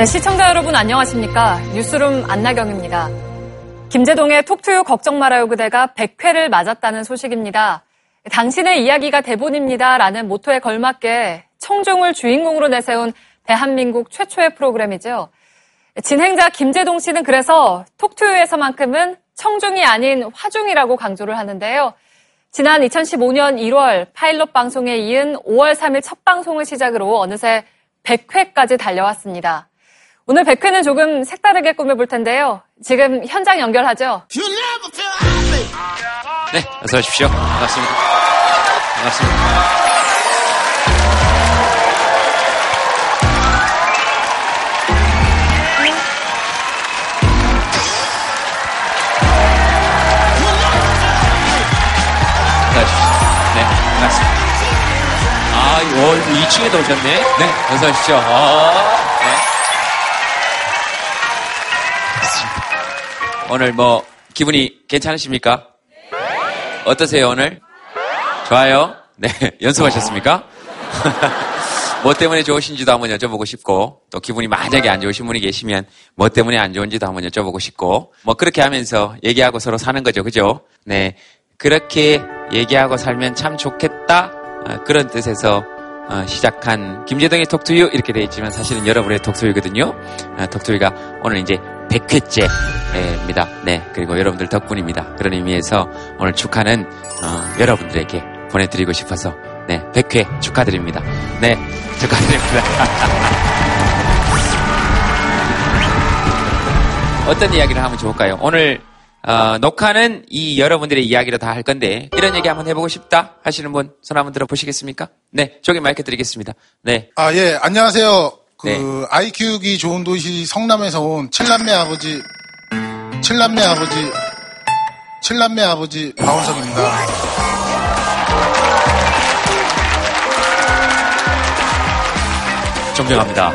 네, 시청자 여러분 안녕하십니까? 뉴스룸 안나경입니다. 김제동의 톡투유 걱정 말아요 그대가 100회를 맞았다는 소식입니다. 당신의 이야기가 대본입니다라는 모토에 걸맞게 청중을 주인공으로 내세운 대한민국 최초의 프로그램이죠. 진행자 김제동 씨는 그래서 톡투유에서만큼은 청중이 아닌 화중이라고 강조를 하는데요. 지난 2015년 2월 파일럿 방송에 이은 5월 3일 첫 방송을 시작으로 어느새 100회까지 달려왔습니다. 오늘 100회는 조금 색다르게 꾸며볼 텐데요. 지금 현장 연결하죠. 네, 어서 오십시오. 반갑습니다. 반갑습니다. 네, 반갑습니다. 아, 2층에도 오셨네. 네, 어서 오십시오. 네. 오늘 기분이 괜찮으십니까? 어떠세요, 오늘? 좋아요? 네, 연습하셨습니까? 뭐 때문에 좋으신지도 한번 여쭤보고 싶고, 또 기분이 만약에 안 좋으신 분이 계시면 뭐 때문에 안 좋은지도 한번 여쭤보고 싶고, 그렇게 하면서 얘기하고 서로 사는 거죠, 그죠? 네, 그렇게 얘기하고 살면 참 좋겠다, 그런 뜻에서 시작한 김제동의 톡투유 이렇게 돼 있지만 사실은 여러분의 톡투유거든요. 톡투유가 오늘 이제 100회째입니다. 네, 그리고 여러분들 덕분입니다. 그런 의미에서 오늘 축하는 여러분들에게 보내드리고 싶어서 네, 100회 축하드립니다. 네, 축하드립니다. 어떤 이야기를 하면 좋을까요? 오늘 녹화는 이 여러분들의 이야기로 다 할 건데 이런 얘기 한번 해보고 싶다 하시는 분 손 한번 들어보시겠습니까? 네, 저기 마이크 드리겠습니다. 네. 아, 예, 안녕하세요. 네. 아이 키우기 좋은 도시 성남에서 온 칠남매 아버지 박원석입니다. 존경합니다.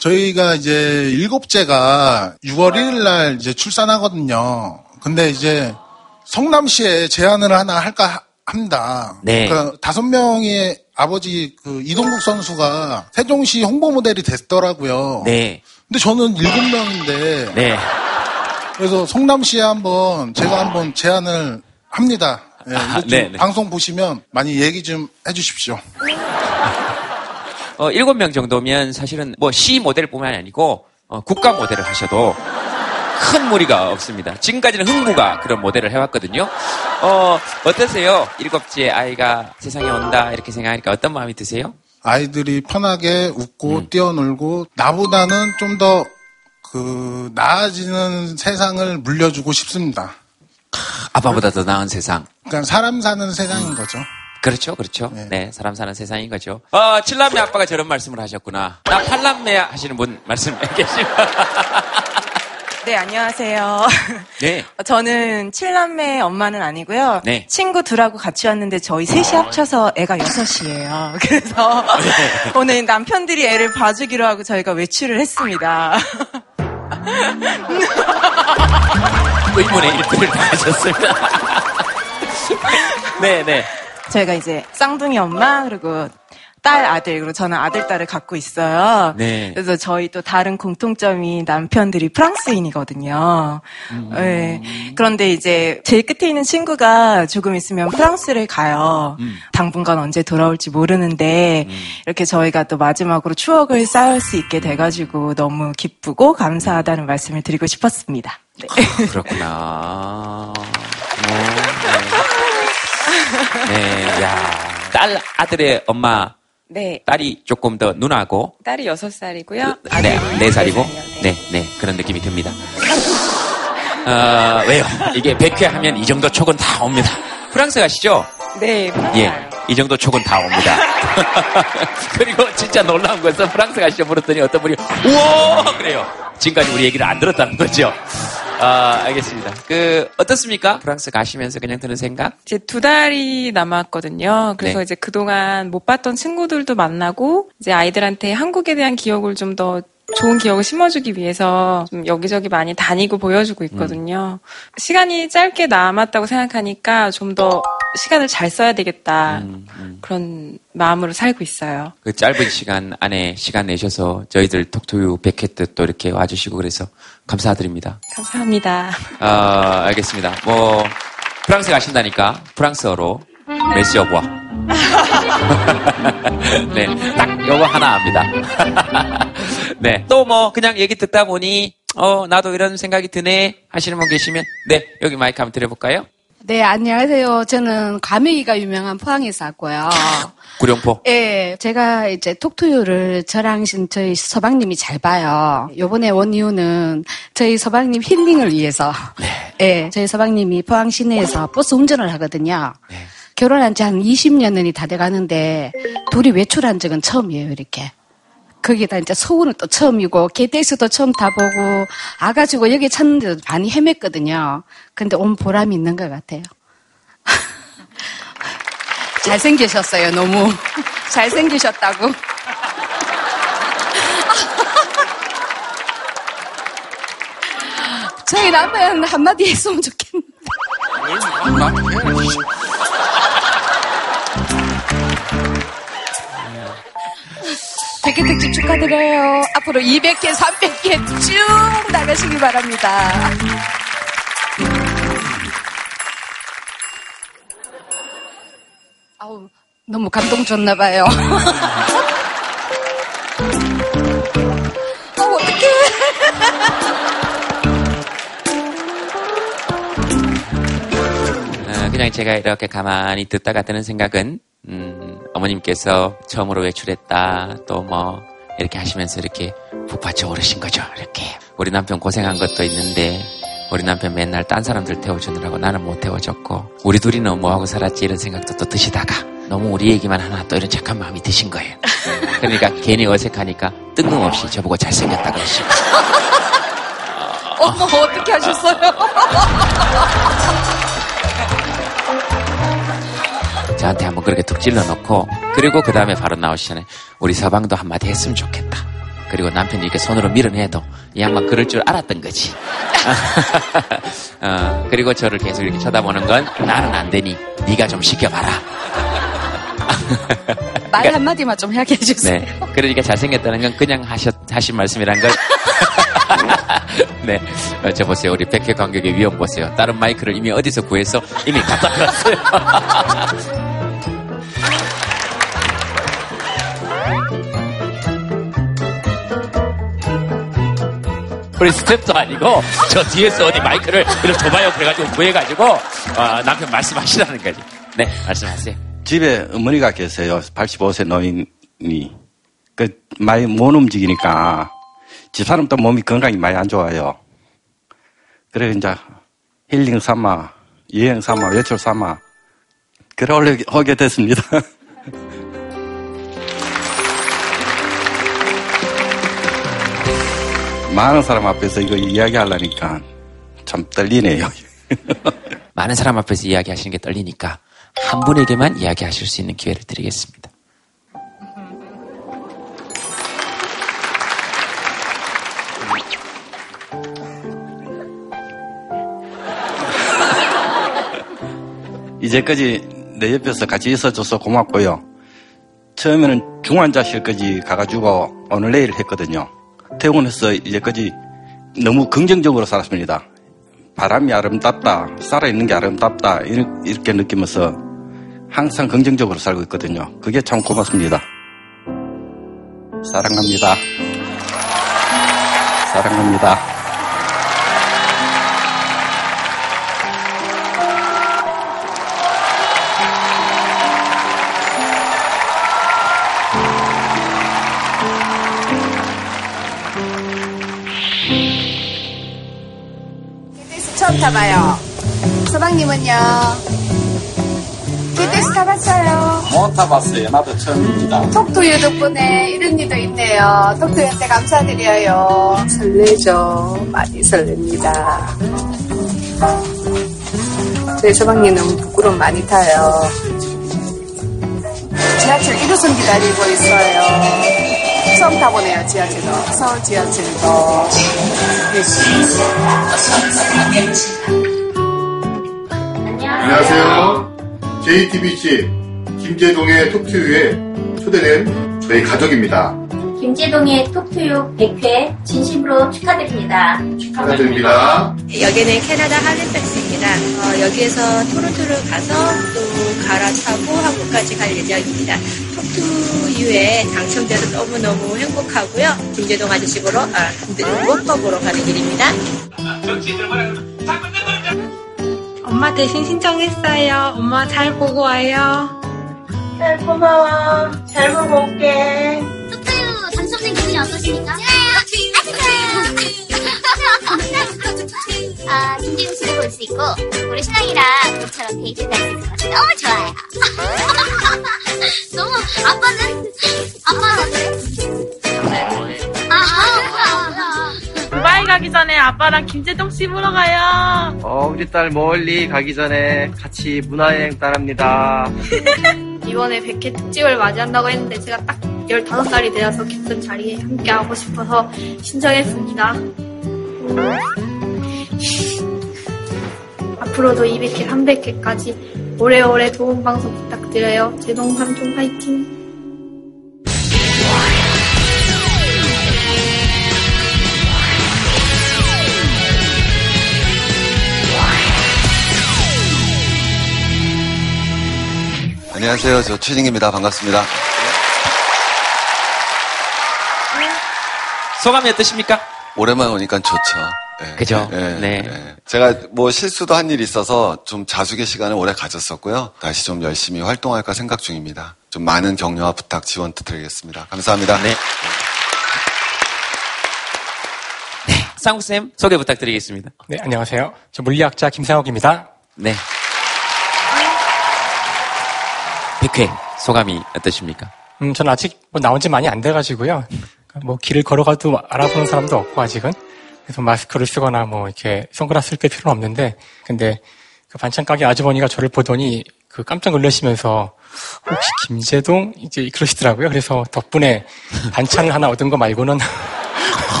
저희가 이제 일곱째가 6월 1일 날 이제 출산하거든요. 근데 이제 성남시에 제안을 하나 할까 합니다. 네. 그러니까 5명의 아버지 이동국 선수가 세종시 홍보 모델이 됐더라고요. 네. 근데 저는 7명인데. 네. 그래서 성남시에 제가 제안을 합니다. 네. 아, 네, 네. 방송 보시면 많이 얘기 좀 해주십시오. 7명 정도면 사실은 시 모델뿐만 아니고 국가 모델을 하셔도 큰 무리가 없습니다. 지금까지는 흥부가 그런 모델을 해왔거든요. 어떠세요? 7째 아이가 세상에 온다 이렇게 생각하니까 어떤 마음이 드세요? 아이들이 편하게 웃고 뛰어놀고 나보다는 좀 더 나아지는 세상을 물려주고 싶습니다. 아빠보다 더 나은 세상. 그러니까 사람 사는 세상인 거죠. 그렇죠, 그렇죠. 네. 네, 사람 사는 세상인 거죠. 7남매 아빠가 저런 말씀을 하셨구나. 나 8남매 하시는 분 말씀 계십니다. 네, 안녕하세요. 네. 저는 7남매 엄마는 아니고요. 네. 친구 둘하고 같이 왔는데 저희 셋이 합쳐서 애가 6이에요. 그래서 네. 오늘 남편들이 애를 봐주기로 하고 저희가 외출을 했습니다. 의문의 일들을 다 하셨습니다. 네, 네. 저희가 이제 쌍둥이 엄마 그리고 딸, 아들, 그리고 저는 아들, 딸을 갖고 있어요. 네. 그래서 저희 또 다른 공통점이 남편들이 프랑스인이거든요. 네. 그런데 이제 제일 끝에 있는 친구가 조금 있으면 프랑스를 가요. 당분간 언제 돌아올지 모르는데 이렇게 저희가 또 마지막으로 추억을 쌓을 수 있게 돼가지고 너무 기쁘고 감사하다는 말씀을 드리고 싶었습니다. 네. 아, 그렇구나. 네, 야. 딸, 아들의 엄마. 네. 딸이 조금 더 누나고. 딸이 6살이고요. 아들이 4살이고. 네, 네. 그런 느낌이 듭니다. 왜요? 이게 100회 하면 이 정도 촉은 다 옵니다. 프랑스 가시죠? 네, 프랑스. 예. 이 정도 촉은 다 옵니다. 그리고 진짜 놀라운 것은 프랑스 가시죠? 물었더니 어떤 분이, 우와! 그래요. 지금까지 우리 얘기를 안 들었다는 거죠. 알겠습니다. 어떻습니까? 프랑스 가시면서 그냥 드는 생각? 이제 2달이 남았거든요. 그래서 네. 이제 그동안 못 봤던 친구들도 만나고, 이제 아이들한테 한국에 대한 기억을 좀 더 좋은 기억을 심어주기 위해서 좀 여기저기 많이 다니고 보여주고 있거든요. 시간이 짧게 남았다고 생각하니까 좀 더 시간을 잘 써야 되겠다. 그런 마음으로 살고 있어요. 그 짧은 시간 안에 시간 내셔서 저희들 톡투유 100회 때 또 이렇게 와주시고 그래서 감사드립니다. 감사합니다. 알겠습니다. 뭐 프랑스 가신다니까 프랑스어로 메시 여보와. 네, 딱 여보 하나 압니다. 네, 또 뭐 그냥 얘기 듣다 보니 나도 이런 생각이 드네 하시는 분 계시면 네, 여기 마이크 한번 드려볼까요? 네, 안녕하세요. 저는 과메기가 유명한 포항에서 왔고요. 구룡포? 네, 제가 이제 톡투유를 저희 서방님이 잘 봐요. 요번에 온 이유는 저희 서방님 힐링을 위해서. 네. 네, 저희 서방님이 포항 시내에서 버스 운전을 하거든요. 네. 결혼한 지 한 20년이 다 돼가는데 둘이 외출한 적은 처음이에요, 이렇게. 거기다 이제 서울은 또 처음이고 KTX도 처음 타보고 와가지고 여기 찾는데도 많이 헤맸거든요. 근데 온 보람이 있는 것 같아요. 잘생기셨어요. 너무 잘생기셨다고. 저희 남편 한마디 했으면 좋겠는데. 특집 축하드려요. 앞으로 200개, 300개 쭉 나가시기 바랍니다. 아우, 너무 감동 줬나 봐요. 어떡해. 그냥 제가 이렇게 가만히 듣다가 드는 생각은 어머님께서 처음으로 외출했다 또 뭐 이렇게 하시면서 이렇게 북받쳐 오르신 거죠. 이렇게 우리 남편 고생한 것도 있는데 우리 남편 맨날 딴 사람들 태워주느라고 나는 못 태워줬고 우리 둘이 너무 뭐하고 살았지 이런 생각도 또 드시다가 너무 우리 얘기만 하나 또 이런 착한 마음이 드신 거예요. 그러니까 괜히 어색하니까 뜬금없이 저보고 잘생겼다 그러시고 어떻게 하셨어요? 저한테 한번 그렇게 툭 찔러놓고 그리고 그 다음에 바로 나오시잖아요. 우리 서방도 한마디 했으면 좋겠다. 그리고 남편이 이렇게 손으로 밀어내도 이 양반 그럴 줄 알았던 거지. 그리고 저를 계속 이렇게 쳐다보는 건 나는 안 되니 네가 좀 시켜봐라. 그러니까, 말 한마디만 좀 하게 해주세요. 네, 그러니까 잘생겼다는 건 그냥 하신 말씀이란 걸. 네, 저 보세요. 우리 백회 관객의 위험 보세요. 다른 마이크를 이미 어디서 구해서 이미 갖다 놨어요. 우리 스텝도 아니고 저 뒤에서 어디 마이크를 이렇게 줘봐요 그래가지고 구해가지고 남편 말씀하시라는 거지. 네, 말씀하세요. 집에 어머니가 계세요. 85세 노인이 그 많이 못 움직이니까. 집사람도 몸이 건강이 많이 안 좋아요. 그래, 이제, 힐링 삼아, 여행 삼아, 외출 삼아, 그래, 오게 됐습니다. 많은 사람 앞에서 이거 이야기하려니까 참 떨리네요. 많은 사람 앞에서 이야기하시는 게 떨리니까 한 분에게만 이야기하실 수 있는 기회를 드리겠습니다. 이제까지 내 옆에서 같이 있어줘서 고맙고요. 처음에는 중환자실까지 가가지고 오늘 내일 했거든요. 퇴원해서 이제까지 너무 긍정적으로 살았습니다. 바람이 아름답다, 살아있는 게 아름답다 이렇게 느끼면서 항상 긍정적으로 살고 있거든요. 그게 참 고맙습니다. 사랑합니다. 사랑합니다. 타봐요. 서방님은요? KTX 타봤어요? 못 타봤어요. 나도 처음입니다. 톡투유 덕분에 이런 일도 있네요. 톡투유한테 감사드려요. 설레죠. 많이 설렙니다. 저희 서방님은 부끄럼 많이 타요. 지하철 1호선 기다리고 있어요. 처음 타보네요. 지하철도. 서울 지하철도. 안녕하세요. JTBC 김제동의 톡투유에 초대된 저희 가족입니다. 김제동의 톡투유 100회 진심으로 축하드립니다. 축하드립니다. 여기는 캐나다 할리팩스입니다. 여기에서 토론토를 가서 또 갈아타고 한국까지 갈 예정입니다. 톡투유에 당첨돼서 너무너무 행복하고요. 김제동 아저씨 보러, 오빠 보러 가는 길입니다. 엄마 대신 신청했어요. 엄마 잘 보고 와요. 네, 고마워. 잘 보고 올게. 톡투유 당첨된 기분이 어떠십니까? 좋아요. 아, 김제동 씨를 볼 수 있고 우리 신랑이랑 저처럼 데이트도 할 수 있을 것 같아요. 너무 좋아요. 너무 아빠는 어때? 두바이 가기 전에 아빠랑 김제동 씨 보러 가요. 우리 딸 멀리 가기 전에 같이 문화여행 따랍니다. 이번에 100회 특집을 맞이한다고 했는데 제가 딱 15살이 되어서 기쁜 자리에 함께하고 싶어서 신청했습니다. 앞으로도 200회, 300회까지 오래오래 좋은 방송 부탁드려요. 제동 삼촌 파이팅! 안녕하세요. 저 최진기입니다. 반갑습니다. 소감이 어떠십니까? 오랜만에 오니까 좋죠. 네. 그죠? 네. 제가 뭐 실수도 한 일이 있어서 좀 자숙의 시간을 오래 가졌었고요. 다시 좀 열심히 활동할까 생각 중입니다. 좀 많은 격려와 부탁, 지원 드리겠습니다. 감사합니다. 네. 네. 쌍욱쌤 소개 부탁드리겠습니다. 네. 안녕하세요. 저 물리학자 김상욱입니다. 네. 100회 소감이 어떠십니까? 전 아직 나온 지 많이 안 돼가지고요. 길을 걸어가도 알아보는 사람도 없고 아직은. 그래서 마스크를 쓰거나 이렇게 선글라스를 뺄 필요는 없는데, 근데 그 반찬 가게 아주머니가 저를 보더니 깜짝 놀라시면서 혹시 김제동 이제 그러시더라고요. 그래서 덕분에 반찬을 하나 얻은 거 말고는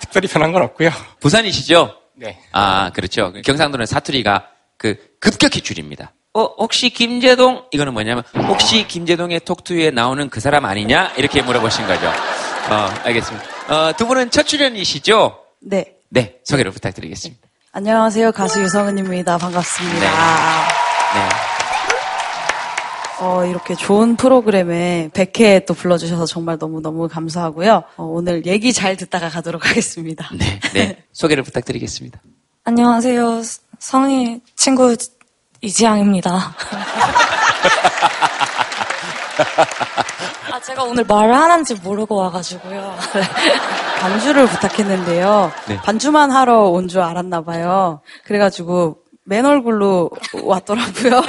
특별히 변한 건 없고요. 부산이시죠? 네. 아 그렇죠. 경상도는 사투리가 급격히 줄입니다. 혹시 김제동? 이거는 뭐냐면, 혹시 김제동의 톡투유에 나오는 그 사람 아니냐? 이렇게 물어보신 거죠. 알겠습니다. 두 분은 첫 출연이시죠? 네. 네, 소개를 부탁드리겠습니다. 네. 안녕하세요. 가수 유성은입니다. 반갑습니다. 네. 이렇게 좋은 프로그램에 100회 또 불러주셔서 정말 너무너무 감사하고요. 오늘 얘기 잘 듣다가 가도록 하겠습니다. 네, 네. 소개를 부탁드리겠습니다. 안녕하세요. 성희 친구, 이지양입니다. 제가 오늘 말을 하는지 모르고 와가지고요. 반주를 부탁했는데요. 네. 반주만 하러 온 줄 알았나 봐요. 그래가지고 맨 얼굴로 왔더라고요.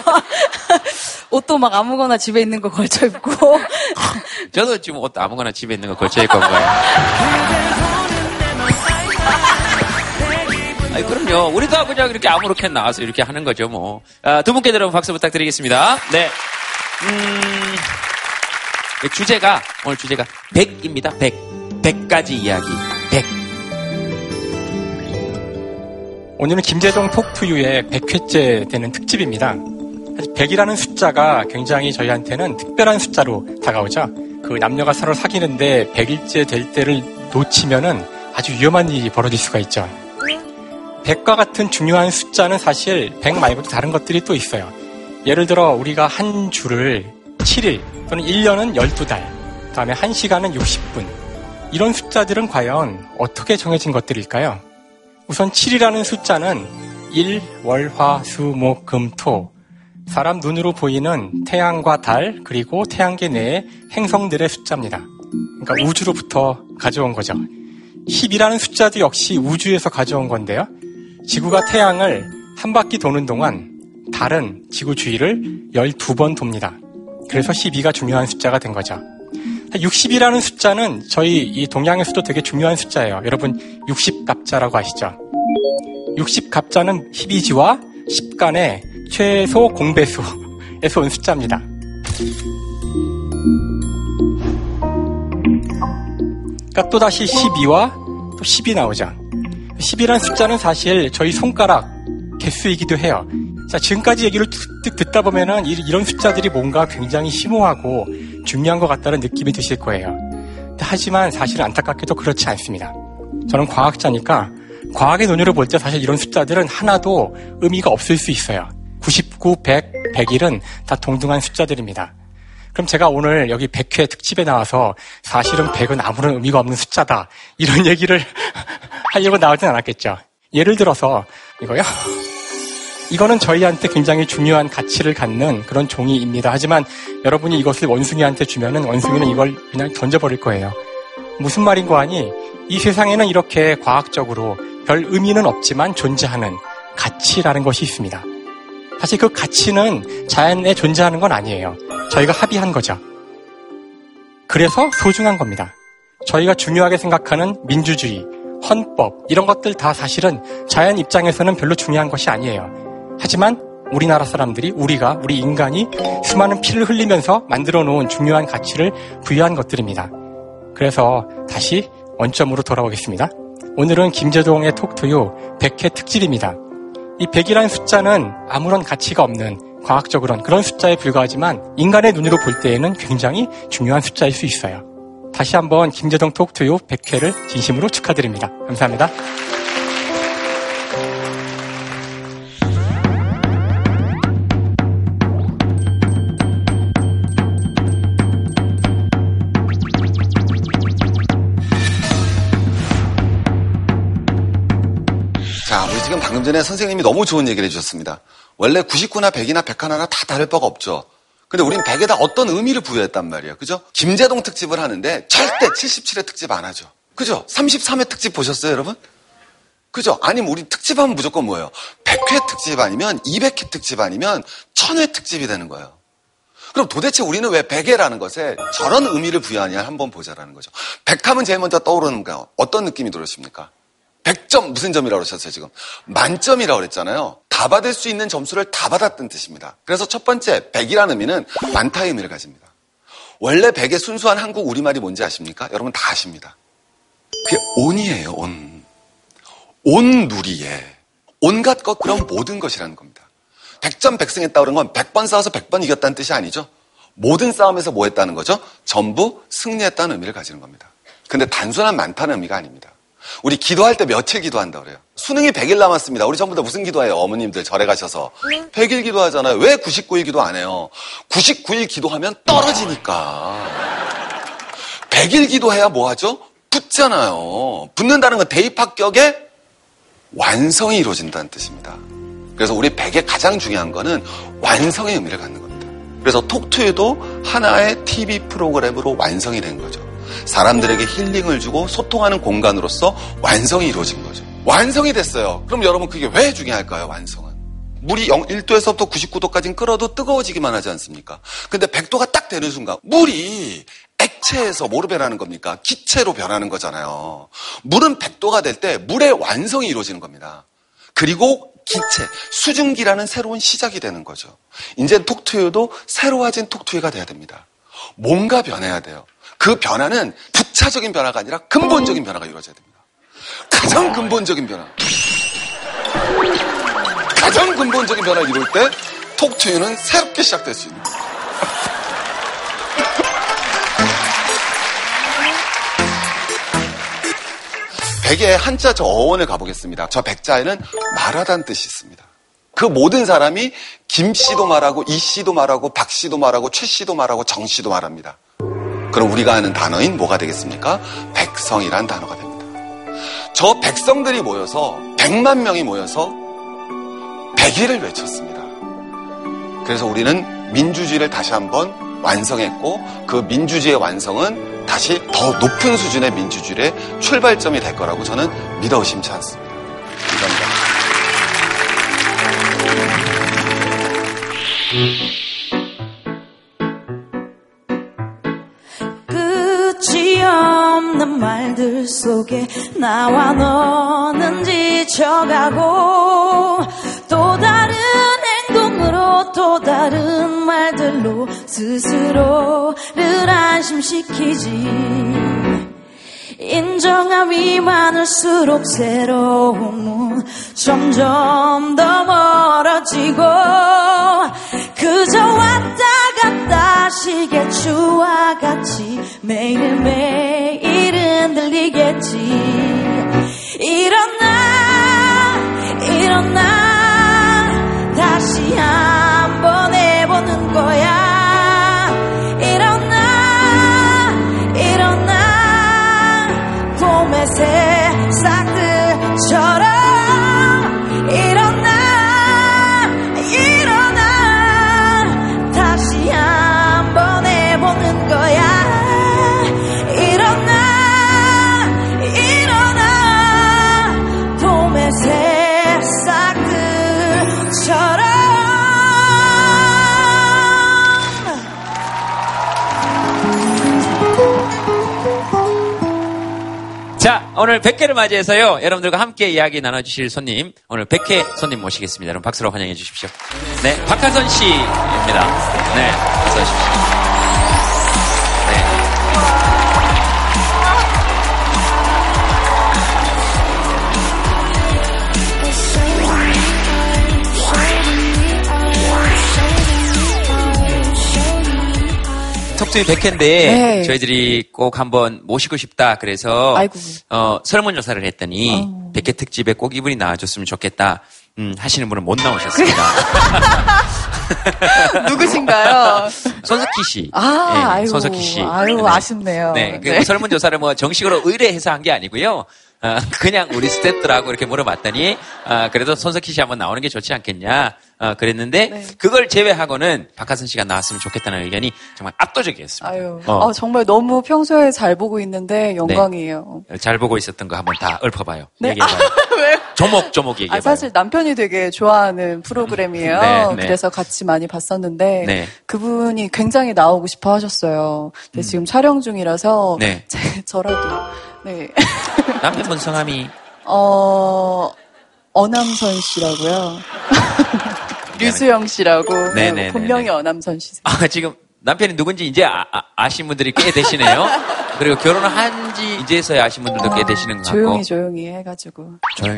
옷도 아무거나 집에 있는 거 걸쳐 입고. 저도 지금 옷도 아무거나 집에 있는 거 걸쳐 입고 온 거예요. 아니, 그럼요. 우리도 그냥 이렇게 아무렇게 나와서 이렇게 하는 거죠, 뭐. 두 분께 여러분 박수 부탁드리겠습니다. 네. 오늘 주제가 100입니다. 100. 100가지 이야기. 100. 오늘은 김제동 톡투유의 100회째 되는 특집입니다. 사실 100이라는 숫자가 굉장히 저희한테는 특별한 숫자로 다가오죠. 남녀가 서로 사귀는데 100일째 될 때를 놓치면은 아주 위험한 일이 벌어질 수가 있죠. 100과 같은 중요한 숫자는 사실 100 말고도 다른 것들이 또 있어요. 예를 들어 우리가 한 주를 7일 또는 1년은 12달, 그다음에 1시간은 60분. 이런 숫자들은 과연 어떻게 정해진 것들일까요? 우선 7이라는 숫자는 일, 월, 화, 수, 목, 금, 토. 사람 눈으로 보이는 태양과 달 그리고 태양계 내의 행성들의 숫자입니다. 그러니까 우주로부터 가져온 거죠. 10이라는 숫자도 역시 우주에서 가져온 건데요. 지구가 태양을 한 바퀴 도는 동안 달은 지구 주위를 12번 돕니다. 그래서 12가 중요한 숫자가 된 거죠. 60이라는 숫자는 저희 이 동양에서도 되게 중요한 숫자예요. 여러분 60갑자라고 아시죠? 60갑자는 12지와 10간의 최소 공배수에서 온 숫자입니다. 그러니까 또다시 12와 또 10이 나오죠. 10이라는 숫자는 사실 저희 손가락 개수이기도 해요. 자, 지금까지 얘기를 듣다 보면은 이런 숫자들이 뭔가 굉장히 심오하고 중요한 것 같다는 느낌이 드실 거예요. 하지만 사실 안타깝게도 그렇지 않습니다. 저는 과학자니까 과학의 논리로 볼 때 사실 이런 숫자들은 하나도 의미가 없을 수 있어요. 99, 100, 101은 다 동등한 숫자들입니다. 그럼 제가 오늘 여기 100회 특집에 나와서 사실은 100은 아무런 의미가 없는 숫자다 이런 얘기를 하려고 나오진 않았겠죠. 예를 들어서 이거요. 이거는 저희한테 굉장히 중요한 가치를 갖는 그런 종이입니다. 하지만 여러분이 이것을 원숭이한테 주면은 원숭이는 이걸 그냥 던져버릴 거예요. 무슨 말인 거 아니? 이 세상에는 이렇게 과학적으로 별 의미는 없지만 존재하는 가치라는 것이 있습니다. 사실 그 가치는 자연에 존재하는 건 아니에요. 저희가 합의한 거죠. 그래서 소중한 겁니다. 저희가 중요하게 생각하는 민주주의, 헌법 이런 것들 다 사실은 자연 입장에서는 별로 중요한 것이 아니에요. 하지만 우리나라 사람들이 우리 인간이 수많은 피를 흘리면서 만들어 놓은 중요한 가치를 부여한 것들입니다. 그래서 다시 원점으로 돌아오겠습니다. 오늘은 김제동의 톡투유 100회 특집입니다. 이 100이라는 숫자는 아무런 가치가 없는 과학적으로는 그런 숫자에 불과하지만 인간의 눈으로 볼 때에는 굉장히 중요한 숫자일 수 있어요. 다시 한번 김제동 톡투유 100회를 진심으로 축하드립니다. 감사합니다. 지금 방금 전에 선생님이 너무 좋은 얘기를 해주셨습니다. 원래 99나 100이나 101나 다 다를 바가 없죠. 근데 우린 100에다 어떤 의미를 부여했단 말이에요. 그죠? 김제동 특집을 하는데 절대 77회 특집 안 하죠. 그죠? 33회 특집 보셨어요, 여러분? 그죠? 아니면 우리 특집하면 무조건 뭐예요? 100회 특집 아니면 200회 특집 아니면 1000회 특집이 되는 거예요. 그럼 도대체 우리는 왜 100회라는 것에 저런 의미를 부여하냐 한번 보자라는 거죠. 100 하면 제일 먼저 떠오르는 거 어떤 느낌이 들으십니까? 100점 무슨 점이라고 그러셨어요 지금? 만점이라고 그랬잖아요. 다 받을 수 있는 점수를 다 받았던 뜻입니다. 그래서 첫 번째 100이라는 의미는 많다의 의미를 가집니다. 원래 100의 순수한 한국 우리말이 뭔지 아십니까? 여러분 다 아십니다. 그게 온이에요. 온 누리에 온갖 것 그런 모든 것이라는 겁니다. 100점 100승했다 그런 건 100번 싸워서 100번 이겼다는 뜻이 아니죠. 모든 싸움에서 뭐 했다는 거죠? 전부 승리했다는 의미를 가지는 겁니다. 근데 단순한 많다는 의미가 아닙니다. 우리 기도할 때 며칠 기도한다고 그래요? 수능이 100일 남았습니다. 우리 전부 다 무슨 기도해요? 어머님들 절에 가셔서. 100일 기도하잖아요. 왜 99일 기도 안 해요? 99일 기도하면 떨어지니까. 100일 기도해야 뭐 하죠? 붙잖아요. 붙는다는 건 대입 합격에 완성이 이루어진다는 뜻입니다. 그래서 우리 100의 가장 중요한 거는 완성의 의미를 갖는 겁니다. 그래서 톡투유도 하나의 TV 프로그램으로 완성이 된 거죠. 사람들에게 힐링을 주고 소통하는 공간으로서 완성이 이루어진 거죠. 완성이 됐어요. 그럼 여러분 그게 왜 중요할까요? 완성은 물이 1도에서부터 99도까지는 끓어도 뜨거워지기만 하지 않습니까? 근데 100도가 딱 되는 순간 물이 액체에서 뭐로 변하는 겁니까? 기체로 변하는 거잖아요. 물은 100도가 될 때 물의 완성이 이루어지는 겁니다. 그리고 기체, 수증기라는 새로운 시작이 되는 거죠. 이제 톡투유도 새로워진 톡투유가 돼야 됩니다. 뭔가 변해야 돼요. 그 변화는 부차적인 변화가 아니라 근본적인 변화가 이루어져야 됩니다. 가장 근본적인 변화. 가장 근본적인 변화를 이룰 때 톡투유는 새롭게 시작될 수 있는 거예요. 백의 한자 저 어원을 가보겠습니다. 저 백자에는 말하다는 뜻이 있습니다. 그 모든 사람이 김 씨도 말하고 이 씨도 말하고 박 씨도 말하고 최 씨도 말하고 정 씨도 말합니다. 그럼 우리가 아는 단어인 뭐가 되겠습니까? 백성이란 단어가 됩니다. 저 백성들이 모여서 100만 명이 모여서 100일을 외쳤습니다. 그래서 우리는 민주주의를 다시 한번 완성했고 그 민주주의의 완성은 다시 더 높은 수준의 민주주의의 출발점이 될 거라고 저는 믿어 의심치 않습니다. 감사합니다. 말들 속에 나와 너는 지쳐가고 또 다른 행동으로 또 다른 말들로 스스로를 안심시키지 인정함이 많을수록 새로움은 점점 더 멀어지고 그저 왔다 갔다 시계추와 같이 매일매일은 들리겠지. 일어나 일어나 다시 한번 해보는 거야. 새싹들처럼 일어나 일어나 다시 한번 해보는 거야. 일어나 일어나 봄의 새싹들처럼. 자, 오늘 100회를 맞이해서요. 여러분들과 함께 이야기 나눠주실 손님, 오늘 100회 손님 모시겠습니다. 여러분 박수로 환영해 주십시오. 네, 박하선 씨입니다. 네, 어서 오십시오. 톡투유 100회인데 네. 저희들이 꼭 한번 모시고 싶다 그래서 설문조사를 했더니 100회 특집에 꼭 이분이 나와줬으면 좋겠다 하시는 분은 못 나오셨습니다. 누구신가요? 손석희 씨. 아, 네, 아이고, 손석희 씨. 아유, 네. 아쉽네요. 네, 네. 설문조사를 뭐 정식으로 의뢰해서 한 게 아니고요. 그냥 우리 스태프들하고 이렇게 물어봤더니 그래도 손석희 씨 한번 나오는 게 좋지 않겠냐 그랬는데 네. 그걸 제외하고는 박하선 씨가 나왔으면 좋겠다는 의견이 정말 압도적이었습니다. 아유, 정말 너무 평소에 잘 보고 있는데 영광이에요. 네. 잘 보고 있었던 거 한번 다 읊어봐요. 네? 얘기해봐요. 왜요? 조목조목 얘기해봐요. 사실 남편이 되게 좋아하는 프로그램이에요. 네, 네. 그래서 같이 많이 봤었는데 네. 그분이 굉장히 나오고 싶어 하셨어요. 근데 지금 촬영 중이라서 네. 저라도 네. 남편분 성함이? 어남선 씨라고요. 류수영 씨라고. 네네네. 본명이 어남선 씨. 아, 지금 남편이 누군지 이제 아신 분들이 꽤 되시네요. 그리고 결혼을 한지 이제서야 아신 분들도 꽤 되시는 것 같고. 조용히 해가지고.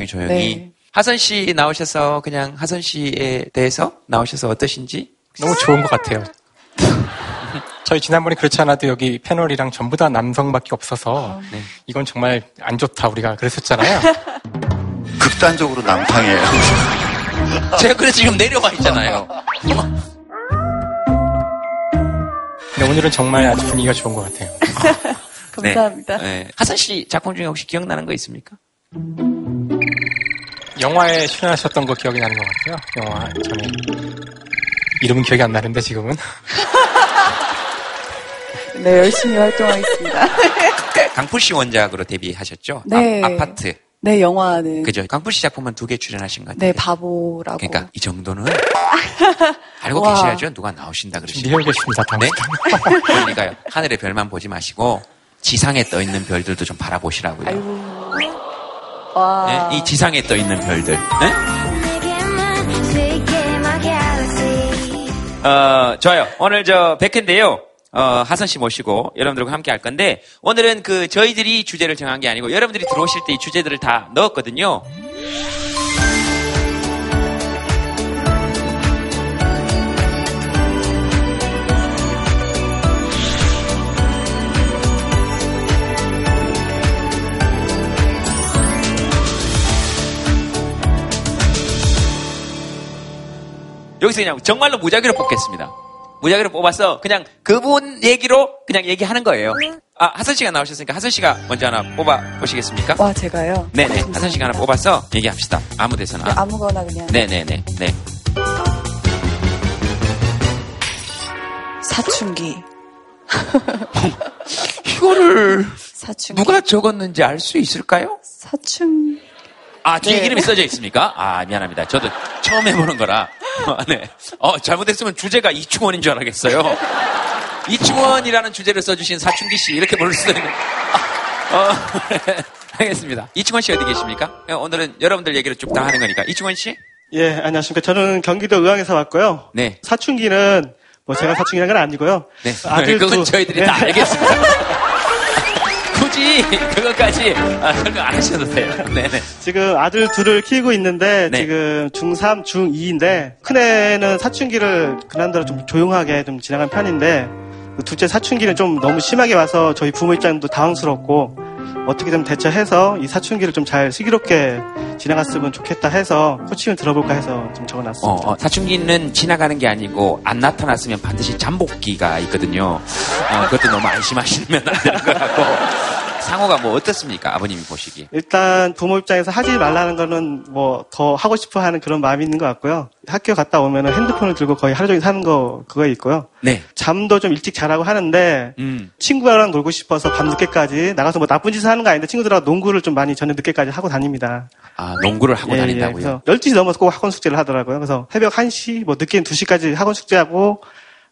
조용히. 네. 하선 씨 나오셔서 그냥 하선 씨에 대해서 나오셔서 어떠신지? 너무 좋은 것 같아요. 저희 지난번에 그렇지 않아도 여기 패널이랑 전부 다 남성밖에 없어서 네. 이건 정말 안 좋다 우리가 그랬었잖아요. 극단적으로 남탕이에요. 제가 그래서 지금 내려와 있잖아요. 근데 오늘은 정말 아주 분위기가 좋은 것 같아요. 감사합니다. 네. 네. 하선 씨 작품 중에 혹시 기억나는 거 있습니까? 영화에 출연하셨던 거 기억이 나는 것 같아요. 영화 전에 이름은 기억이 안 나는데 지금은. 네, 열심히 활동하겠습니다. 강풀 씨 원작으로 데뷔하셨죠? 네. 아파트. 네, 영화는. 그죠. 강풀 씨 작품은 2개 출연하신 것 같아요. 네, 바보라고. 그러니까 이 정도는 알고 와. 계셔야죠. 누가 나오신다 그러시죠. 미련 계십니다. 네. 그러니까요. 하늘의 별만 보지 마시고 지상에 떠 있는 별들도 좀 바라보시라고요. 아이고. 와. 네, 이 지상에 떠 있는 별들. 네? 좋아요. 오늘 저 100회인데요. 하선 씨 모시고 여러분들과 함께 할 건데, 오늘은 그 저희들이 주제를 정한 게 아니고, 여러분들이 들어오실 때 이 주제들을 다 넣었거든요. 여기서 그냥 정말로 무작위로 뽑겠습니다. 무작위로 뽑아서 그냥 그분 얘기로 그냥 얘기하는 거예요. 아, 하선 씨가 나오셨으니까 하선 씨가 먼저 하나 뽑아 보시겠습니까? 와, 제가요? 네네. 감사합니다. 하선 씨가 하나 뽑아서 얘기합시다. 아무 데서나. 네, 아무거나 그냥. 네네네. 네. 사춘기. 이거를 사춘기. 누가 적었는지 알 수 있을까요? 사춘기. 아, 뒤에 네. 이름이 써져 있습니까? 아, 미안합니다. 저도 처음 해보는 거라. 네. 잘못했으면 주제가 이충원인 줄 알겠어요. 이충원이라는 주제를 써주신 사춘기 씨, 이렇게 부를 수도 있는. 네. 알겠습니다. 이충원 씨 어디 계십니까? 오늘은 여러분들 얘기를 쭉 다 하는 거니까. 이충원 씨? 예, 안녕하십니까. 저는 경기도 의왕에서 왔고요. 네. 사춘기는, 제가 사춘기라는 건 아니고요. 네. 그건 저희들이 다 알겠습니다. 굳이 그것까지 설명 안 하셔도 돼요. 네네. 지금 아들 둘을 키우고 있는데 네. 지금 중3, 중2인데 큰애는 사춘기를 그나마 좀 조용하게 좀 지나간 편인데 둘째 사춘기는 좀 너무 심하게 와서 저희 부모 입장도 당황스럽고 어떻게 좀 대처해서 이 사춘기를 좀 잘 슬기롭게 지나갔으면 좋겠다 해서 코칭을 들어볼까 해서 좀 적어놨습니다. 사춘기는 지나가는 게 아니고 안 나타났으면 반드시 잠복기가 있거든요. 그것도 너무 안심하시면 안 되는 것 같고. 상호가 뭐 어떻습니까? 아버님이 보시기. 일단 부모 입장에서 하지 말라는 거는 뭐 더 하고 싶어 하는 그런 마음이 있는 것 같고요. 학교 갔다 오면은 핸드폰을 들고 거의 하루 종일 사는 거 그거에 있고요. 네. 잠도 좀 일찍 자라고 하는데 친구랑 놀고 싶어서 밤 늦게까지 나가서 뭐 나쁜 짓을 하는 거 아닌데 친구들하고 농구를 좀 많이 저녁 늦게까지 하고 다닙니다. 아, 농구를 하고 다닌다고요? 예, 12시 넘어서 꼭 학원 숙제를 하더라고요. 그래서 새벽 1시, 뭐 늦게는 2시까지 학원 숙제하고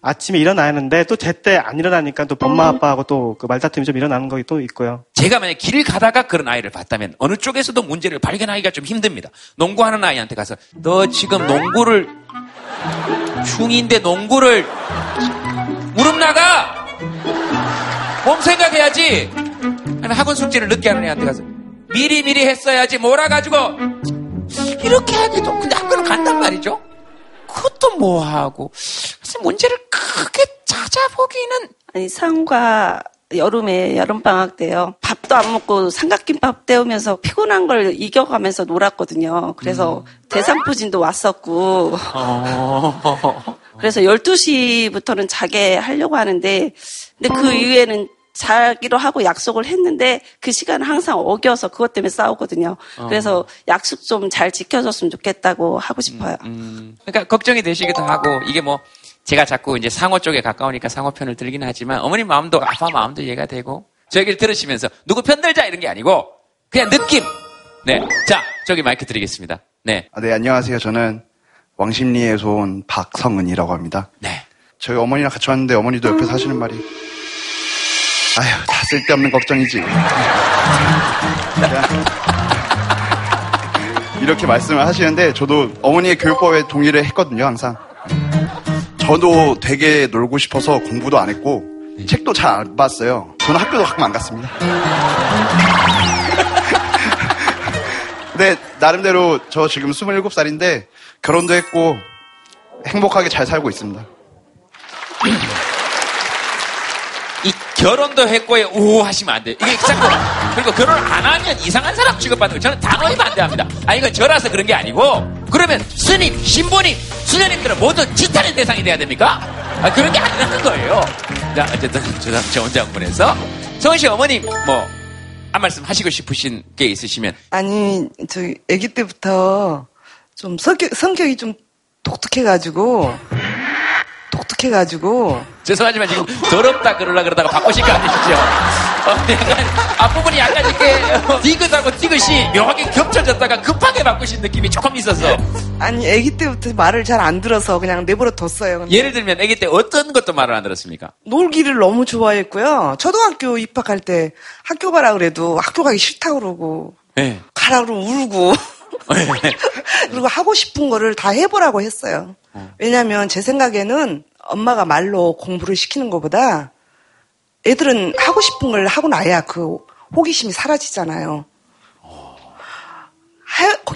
아침에 일어나는데 또 제때 안 일어나니까 또 엄마 아빠하고 또 그 말다툼이 좀 일어나는 것이 또 있고요. 제가 만약에 길 가다가 그런 아이를 봤다면 어느 쪽에서도 문제를 발견하기가 좀 힘듭니다. 농구하는 아이한테 가서 너 지금 농구를 중인데 농구를 무릎 나가! 몸 생각해야지! 학원 숙제를 늦게 하는 애한테 가서 미리미리 했어야지 몰아가지고 이렇게 하기도 근데 학교를 간단 말이죠. 그것도 뭐하고 그래서 문제를 크게 찾아보기는 아니 상우가 여름에 여름방학 때요 밥도 안 먹고 삼각김밥 때우면서 피곤한 걸 이겨가면서 놀았거든요. 그래서 대상포진도 왔었고 그래서 12시부터는 자게 하려고 하는데 근데 그 이후에는 자기로 하고 약속을 했는데 그 시간을 항상 어겨서 그것 때문에 싸우거든요. 그래서 약속 좀 잘 지켜줬으면 좋겠다고 하고 싶어요. 그러니까 걱정이 되시기도 하고 이게 뭐 제가 자꾸 이제 상호 쪽에 가까우니까 상호 편을 들긴 하지만 어머님 마음도 아빠 마음도 이해가 되고 저 얘기를 들으시면서 누구 편 들자 이런 게 아니고 그냥 느낌. 네, 자 저기 마이크 드리겠습니다. 네, 네 안녕하세요. 저는 왕십리에서 온 박성은이라고 합니다. 네, 저희 어머니랑 같이 왔는데 어머니도 옆에서 하시는 말이 아휴, 다 쓸데없는 걱정이지. 이렇게 말씀을 하시는데 저도 어머니의 교육법에 동의를 했거든요, 항상. 저도 되게 놀고 싶어서 공부도 안 했고 책도 잘 안 봤어요. 저는 학교도 가끔 안 갔습니다. 근데 나름대로 저 지금 27살인데 결혼도 했고 행복하게 잘 살고 있습니다. 이 결혼도 했고에 오 하시면 안 돼요. 이게 자꾸 그리고 결혼을 안 하면 이상한 사람 취급받는 거 저는 단호히 반대합니다. 아 이건 저라서 그런 게 아니고 그러면 스님, 신부님, 수녀님들은 모두 지탄의 대상이 돼야 됩니까? 아, 그런 게 아니라는 거예요. 자 어쨌든 좋은 장문에서 성은 씨 어머님 뭐 한 말씀 하시고 싶으신 게 있으시면 아니 저 아기 때부터 좀 성격이 좀 독특해가지고 죄송하지만 지금 더럽다 그러다가 바꾸실 거 아니시죠? 약간 앞부분이 약간 이렇게 디귿하고 디귿이 묘하게 겹쳐졌다가 급하게 바꾸신 느낌이 조금 있어서 아니 아기 때부터 말을 잘 안 들어서 그냥 내버려뒀어요. 근데. 예를 들면 아기 때 어떤 것도 말을 안 들었습니까? 놀기를 너무 좋아했고요. 초등학교 입학할 때 학교 가라 그래도 학교 가기 싫다고 그러고 네. 가라 그러면 울고 그리고 하고 싶은 거를 다 해보라고 했어요. 왜냐하면 제 생각에는 엄마가 말로 공부를 시키는 것보다 애들은 하고 싶은 걸 하고 나야 그 호기심이 사라지잖아요.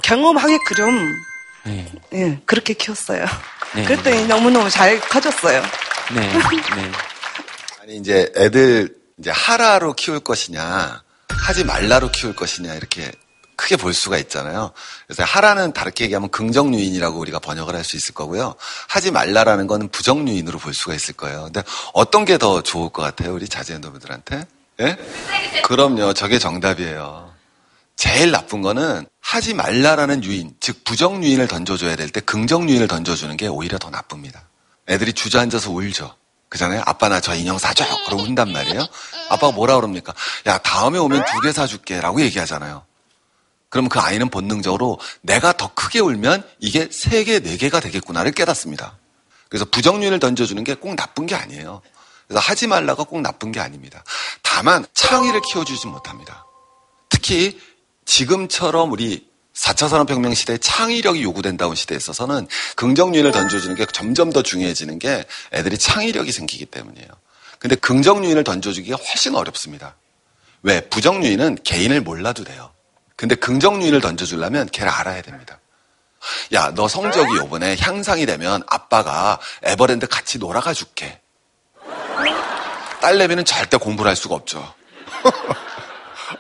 경험하게 그럼 네. 네, 그렇게 키웠어요. 네. 그랬더니 너무너무 잘 커졌어요. 네. 네. 아니 이제 애들 이제 하라로 키울 것이냐 하지 말라로 키울 것이냐 이렇게 크게 볼 수가 있잖아요. 그래서 하라는 다르게 얘기하면 긍정 유인이라고 우리가 번역을 할 수 있을 거고요. 하지 말라라는 거는 부정 유인으로 볼 수가 있을 거예요. 근데 어떤 게 더 좋을 것 같아요? 우리 자제분들한테? 예? 그럼요. 저게 정답이에요. 제일 나쁜 거는 하지 말라라는 유인, 즉 부정 유인을 던져줘야 될 때 긍정 유인을 던져주는 게 오히려 더 나쁩니다. 애들이 주저앉아서 울죠. 그잖아요. 아빠 나 저 인형 사줘. 그러고 운단 말이에요. 아빠가 뭐라 그럽니까? 야 다음에 오면 2개 사줄게 라고 얘기하잖아요. 그럼 그 아이는 본능적으로 내가 더 크게 울면 이게 3개, 4개가 되겠구나를 깨닫습니다. 그래서 부정윤을 던져주는 게 꼭 나쁜 게 아니에요. 그래서 하지 말라가 꼭 나쁜 게 아닙니다. 다만 창의를 키워주지 못합니다. 특히 지금처럼 우리 4차 산업혁명 시대에 창의력이 요구된다는 시대에 있어서는 긍정윤을 던져주는 게 점점 더 중요해지는 게 애들이 창의력이 생기기 때문이에요. 근데 긍정윤을 던져주기가 훨씬 어렵습니다. 왜? 부정유인은 개인을 몰라도 돼요. 근데 긍정유인을 던져주려면 걔를 알아야 됩니다. 야, 너 성적이 요번에 향상이 되면 아빠가 에버랜드 같이 놀아가 줄게. 딸내미는 절대 공부를 할 수가 없죠.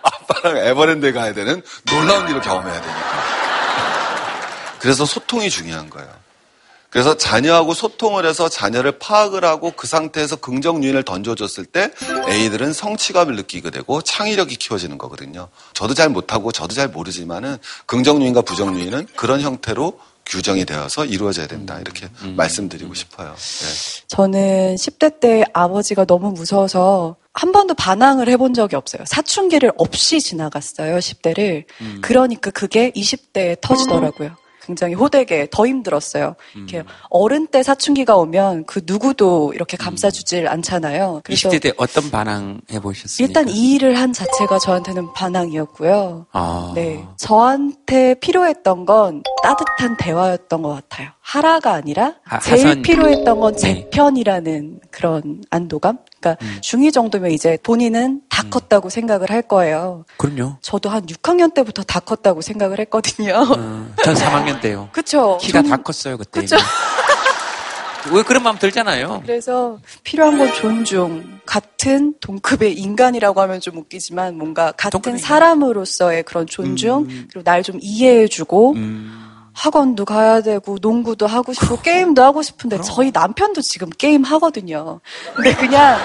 아빠랑 에버랜드에 가야 되는 놀라운 일을 경험해야 되니까. 그래서 소통이 중요한 거예요. 그래서 자녀하고 소통을 해서 자녀를 파악을 하고 그 상태에서 긍정 유인을 던져줬을 때 애들은 성취감을 느끼게 되고 창의력이 키워지는 거거든요. 저도 잘 못하고 저도 잘 모르지만은 긍정 유인과 부정 유인은 그런 형태로 규정이 되어서 이루어져야 된다. 이렇게 말씀드리고 싶어요. 네. 저는 10대 때 아버지가 너무 무서워서 한 번도 반항을 해본 적이 없어요. 사춘기를 없이 지나갔어요, 10대를. 그러니까 그게 20대에 터지더라고요. 굉장히 호되게 더 힘들었어요. 이렇게 어른 때 사춘기가 오면 그 누구도 이렇게 감싸주질 않잖아요. 그래서 20대 때 어떤 반항 해보셨습니까? 일단 이 일을 한 자체가 저한테는 반항이었고요. 아. 네, 저한테 필요했던 건 따뜻한 대화였던 것 같아요. 하라가 아니라 제일 필요했던 건 제 편이라는 그런 안도감? 그러니까 중2 정도면 이제 본인은 다 컸다고 생각을 할 거예요. 그럼요. 저도 한 6학년 때부터 다 컸다고 생각을 했거든요. 전 3학년 때요. 그쵸. 키가 다 컸어요, 그때. 그쵸. 왜 그런 마음 들잖아요. 그래서 필요한 건 존중, 같은 동급의 인간이라고 하면 좀 웃기지만 뭔가 같은 사람으로서의 그런 존중, 그리고 날 좀 이해해주고, 학원도 가야 되고 농구도 하고 싶고 게임도 하고 싶은데 저희 남편도 지금 게임 하거든요. 근데 그냥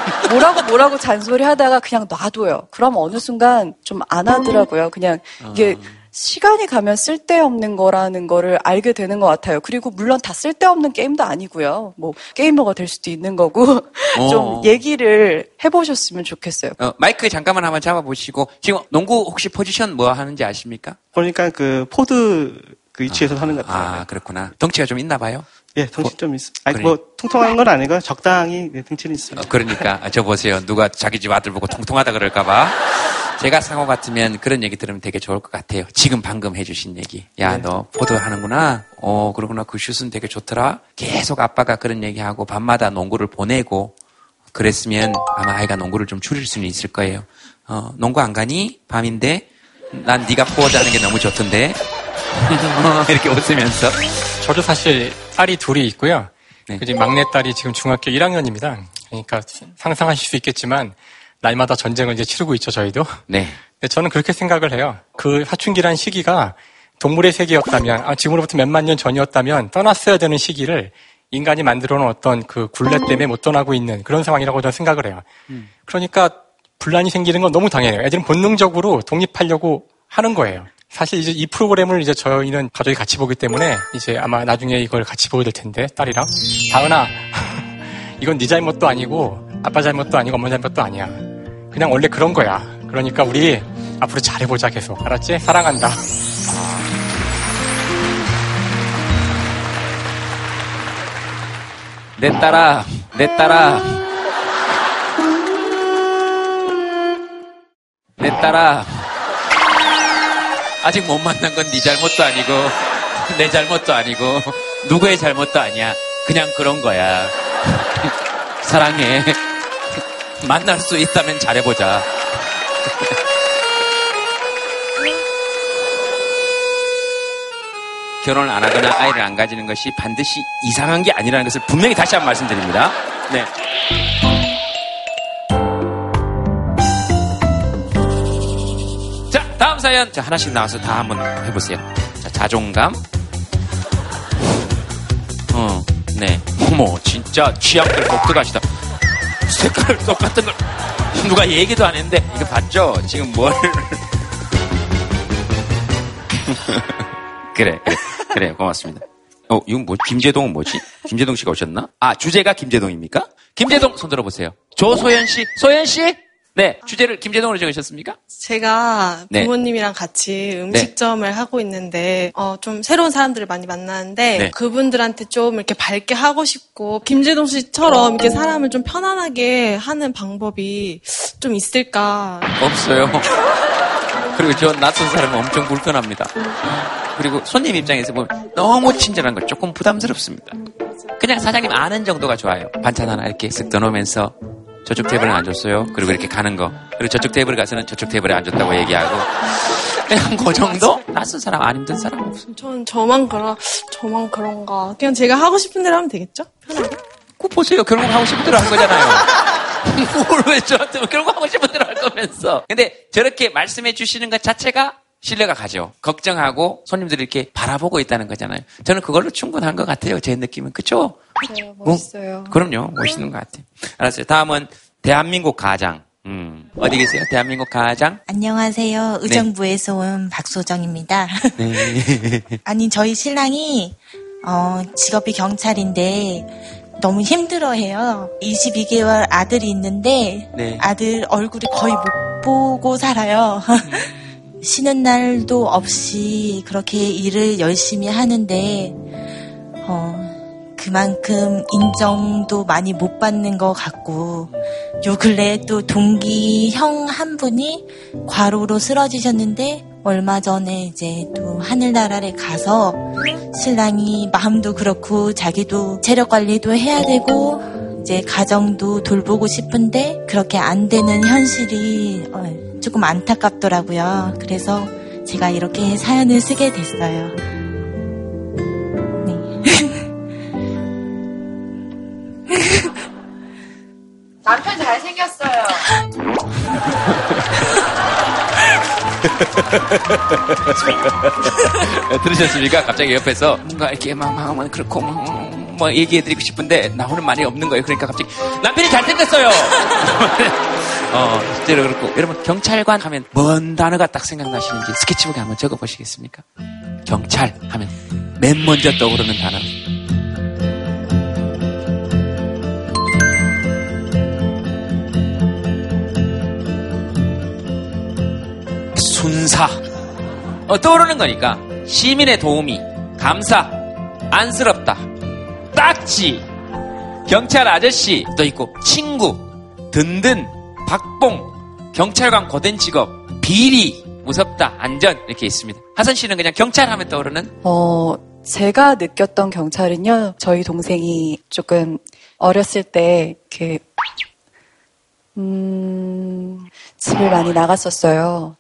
뭐라고 잔소리 하다가 그냥 놔둬요. 그럼 어느 순간 좀 안 하더라고요. 그냥 이게 시간이 가면 쓸데없는 거라는 거를 알게 되는 것 같아요. 그리고 물론 다 쓸데없는 게임도 아니고요. 뭐 게이머가 될 수도 있는 거고 좀 얘기를 해보셨으면 좋겠어요. 마이크 잠깐만 한번 잡아보시고 지금 농구 혹시 포지션 뭐 하는지 아십니까? 그러니까 그 포드 그 위치에서 하는 것 같아요. 아, 그렇구나. 덩치가 좀 있나 봐요? 예, 덩치 좀 있어요. 아니, 그래. 뭐, 통통한 건 아니고 적당히 덩치는 있습니다. 그러니까. 저 보세요. 누가 자기 집 아들 보고 통통하다 그럴까봐. 제가 상호 같으면 그런 얘기 들으면 되게 좋을 것 같아요. 지금 방금 해주신 얘기. 야, 네. 너 포드 하는구나. 그러구나. 그 슛은 되게 좋더라. 계속 아빠가 그런 얘기하고 밤마다 농구를 보내고 그랬으면 아마 아이가 농구를 좀 줄일 수는 있을 거예요. 농구 안 가니? 밤인데? 난 네가 포워드 하는 게 너무 좋던데. 이렇게 웃으면서. 저도 사실 딸이 둘이 있고요. 네. 그 막내딸이 지금 중학교 1학년입니다. 그러니까 상상하실 수 있겠지만 날마다 전쟁을 이제 치르고 있죠, 저희도. 네. 근데 저는 그렇게 생각을 해요. 그 사춘기란 시기가 동물의 세계였다면, 지금으로부터 몇만 년 전이었다면 떠났어야 되는 시기를 인간이 만들어 놓은 어떤 그 굴레 때문에 못 떠나고 있는 그런 상황이라고 저는 생각을 해요. 그러니까 분란이 생기는 건 너무 당연해요. 애들은 본능적으로 독립하려고 하는 거예요. 사실 이제 이 프로그램을 이제 저희는 가족이 같이 보기 때문에 이제 아마 나중에 이걸 같이 보게 될 텐데 딸이랑 다은아 이건 네 잘못도 아니고 아빠 잘못도 아니고 엄마 잘못도 아니야. 그냥 원래 그런 거야. 그러니까 우리 앞으로 잘해보자 계속. 알았지? 사랑한다. 내 딸아, 내 딸아, 내 딸아. 아직 못 만난 건 네 잘못도 아니고 내 잘못도 아니고 누구의 잘못도 아니야. 그냥 그런 거야. 사랑해. 만날 수 있다면 잘해보자. 결혼을 안 하거나 아이를 안 가지는 것이 반드시 이상한 게 아니라는 것을 분명히 다시 한번 말씀드립니다. 네. 다음 사연. 자, 하나씩 나와서 다 한번 해보세요. 자, 자존감. 네. 어머, 진짜 취향들 독특하시다. 색깔 똑같은 걸 누가 얘기도 안 했는데 이거 봤죠? 지금 뭘? 그래, 고맙습니다. 이건 뭐? 김제동은 뭐지? 김제동 씨가 오셨나? 아, 주제가 김제동입니까? 김제동 손 들어보세요. 조소연 씨, 소연 씨. 네, 주제를 김제동으로 정하셨습니까? 제가 부모님이랑 같이 음식점을 하고 있는데 좀 새로운 사람들을 많이 만나는데 그분들한테 좀 이렇게 밝게 하고 싶고 김제동 씨처럼 이렇게 사람을 좀 편안하게 하는 방법이 좀 있을까? 없어요. 그리고 저 낯선 사람은 엄청 불편합니다. 그리고 손님 입장에서 보면 너무 친절한 걸 조금 부담스럽습니다. 그냥 사장님 아는 정도가 좋아요. 반찬 하나 이렇게 쓱 넣어놓으면서 저쪽 테이블에 앉았어요. 그리고 이렇게 가는 거. 그리고 저쪽 테이블에 가서는 저쪽 테이블에 앉았다고 얘기하고. 그냥 그 정도? 낯선 사람, 안 힘든 사람 없어요. 전 저만 그런가. 그냥 제가 하고 싶은 대로 하면 되겠죠? 편하게. 꼭 보세요. 결국 하고 싶은 대로 한 거잖아요. 뭘 왜 저한테 결국 하고 싶은 대로 할 거면서. 근데 저렇게 말씀해 주시는 것 자체가 신뢰가 가죠. 걱정하고 손님들이 이렇게 바라보고 있다는 거잖아요. 저는 그걸로 충분한 것 같아요. 제 느낌은. 그쵸? 네, 멋있어요. 그럼요. 멋있는 것 같아요. 알았어요. 다음은 대한민국 가장. 어디 계세요? 대한민국 가장? 안녕하세요. 의정부에서 온 박소정입니다. 네. 아니, 저희 신랑이 직업이 경찰인데 너무 힘들어해요. 22개월 아들이 있는데 네. 아들 얼굴이 거의 못 보고 살아요. 쉬는 날도 없이 그렇게 일을 열심히 하는데 그만큼 인정도 많이 못 받는 것 같고 요 근래에 또 동기 형 한 분이 과로로 쓰러지셨는데 얼마 전에 이제 또 하늘나라에 가서 신랑이 마음도 그렇고 자기도 체력관리도 해야 되고 이제 가정도 돌보고 싶은데 그렇게 안 되는 현실이 조금 안타깝더라고요. 그래서 제가 이렇게 사연을 쓰게 됐어요. 네. 남편 잘생겼어요. 들으셨습니까? 갑자기 옆에서 뭔가 이렇게 막 그렇고 막 얘기해드리고 싶은데 나오는 말이 없는 거예요. 그러니까 갑자기 남편이 잘생겼어요. 실제로 그렇고 여러분 경찰관 하면 뭔 단어가 딱 생각나시는지 스케치북에 한번 적어보시겠습니까? 경찰 하면 맨 먼저 떠오르는 단어. 군사 떠오르는 거니까 시민의 도움이 감사 안쓰럽다 딱지 경찰 아저씨도 있고 친구 든든 박봉 경찰관 고된 직업 비리 무섭다 안전 이렇게 있습니다. 하선 씨는 그냥 경찰 하면 떠오르는 제가 느꼈던 경찰은요 저희 동생이 조금 어렸을 때 이렇게 집을 많이 나갔었어요.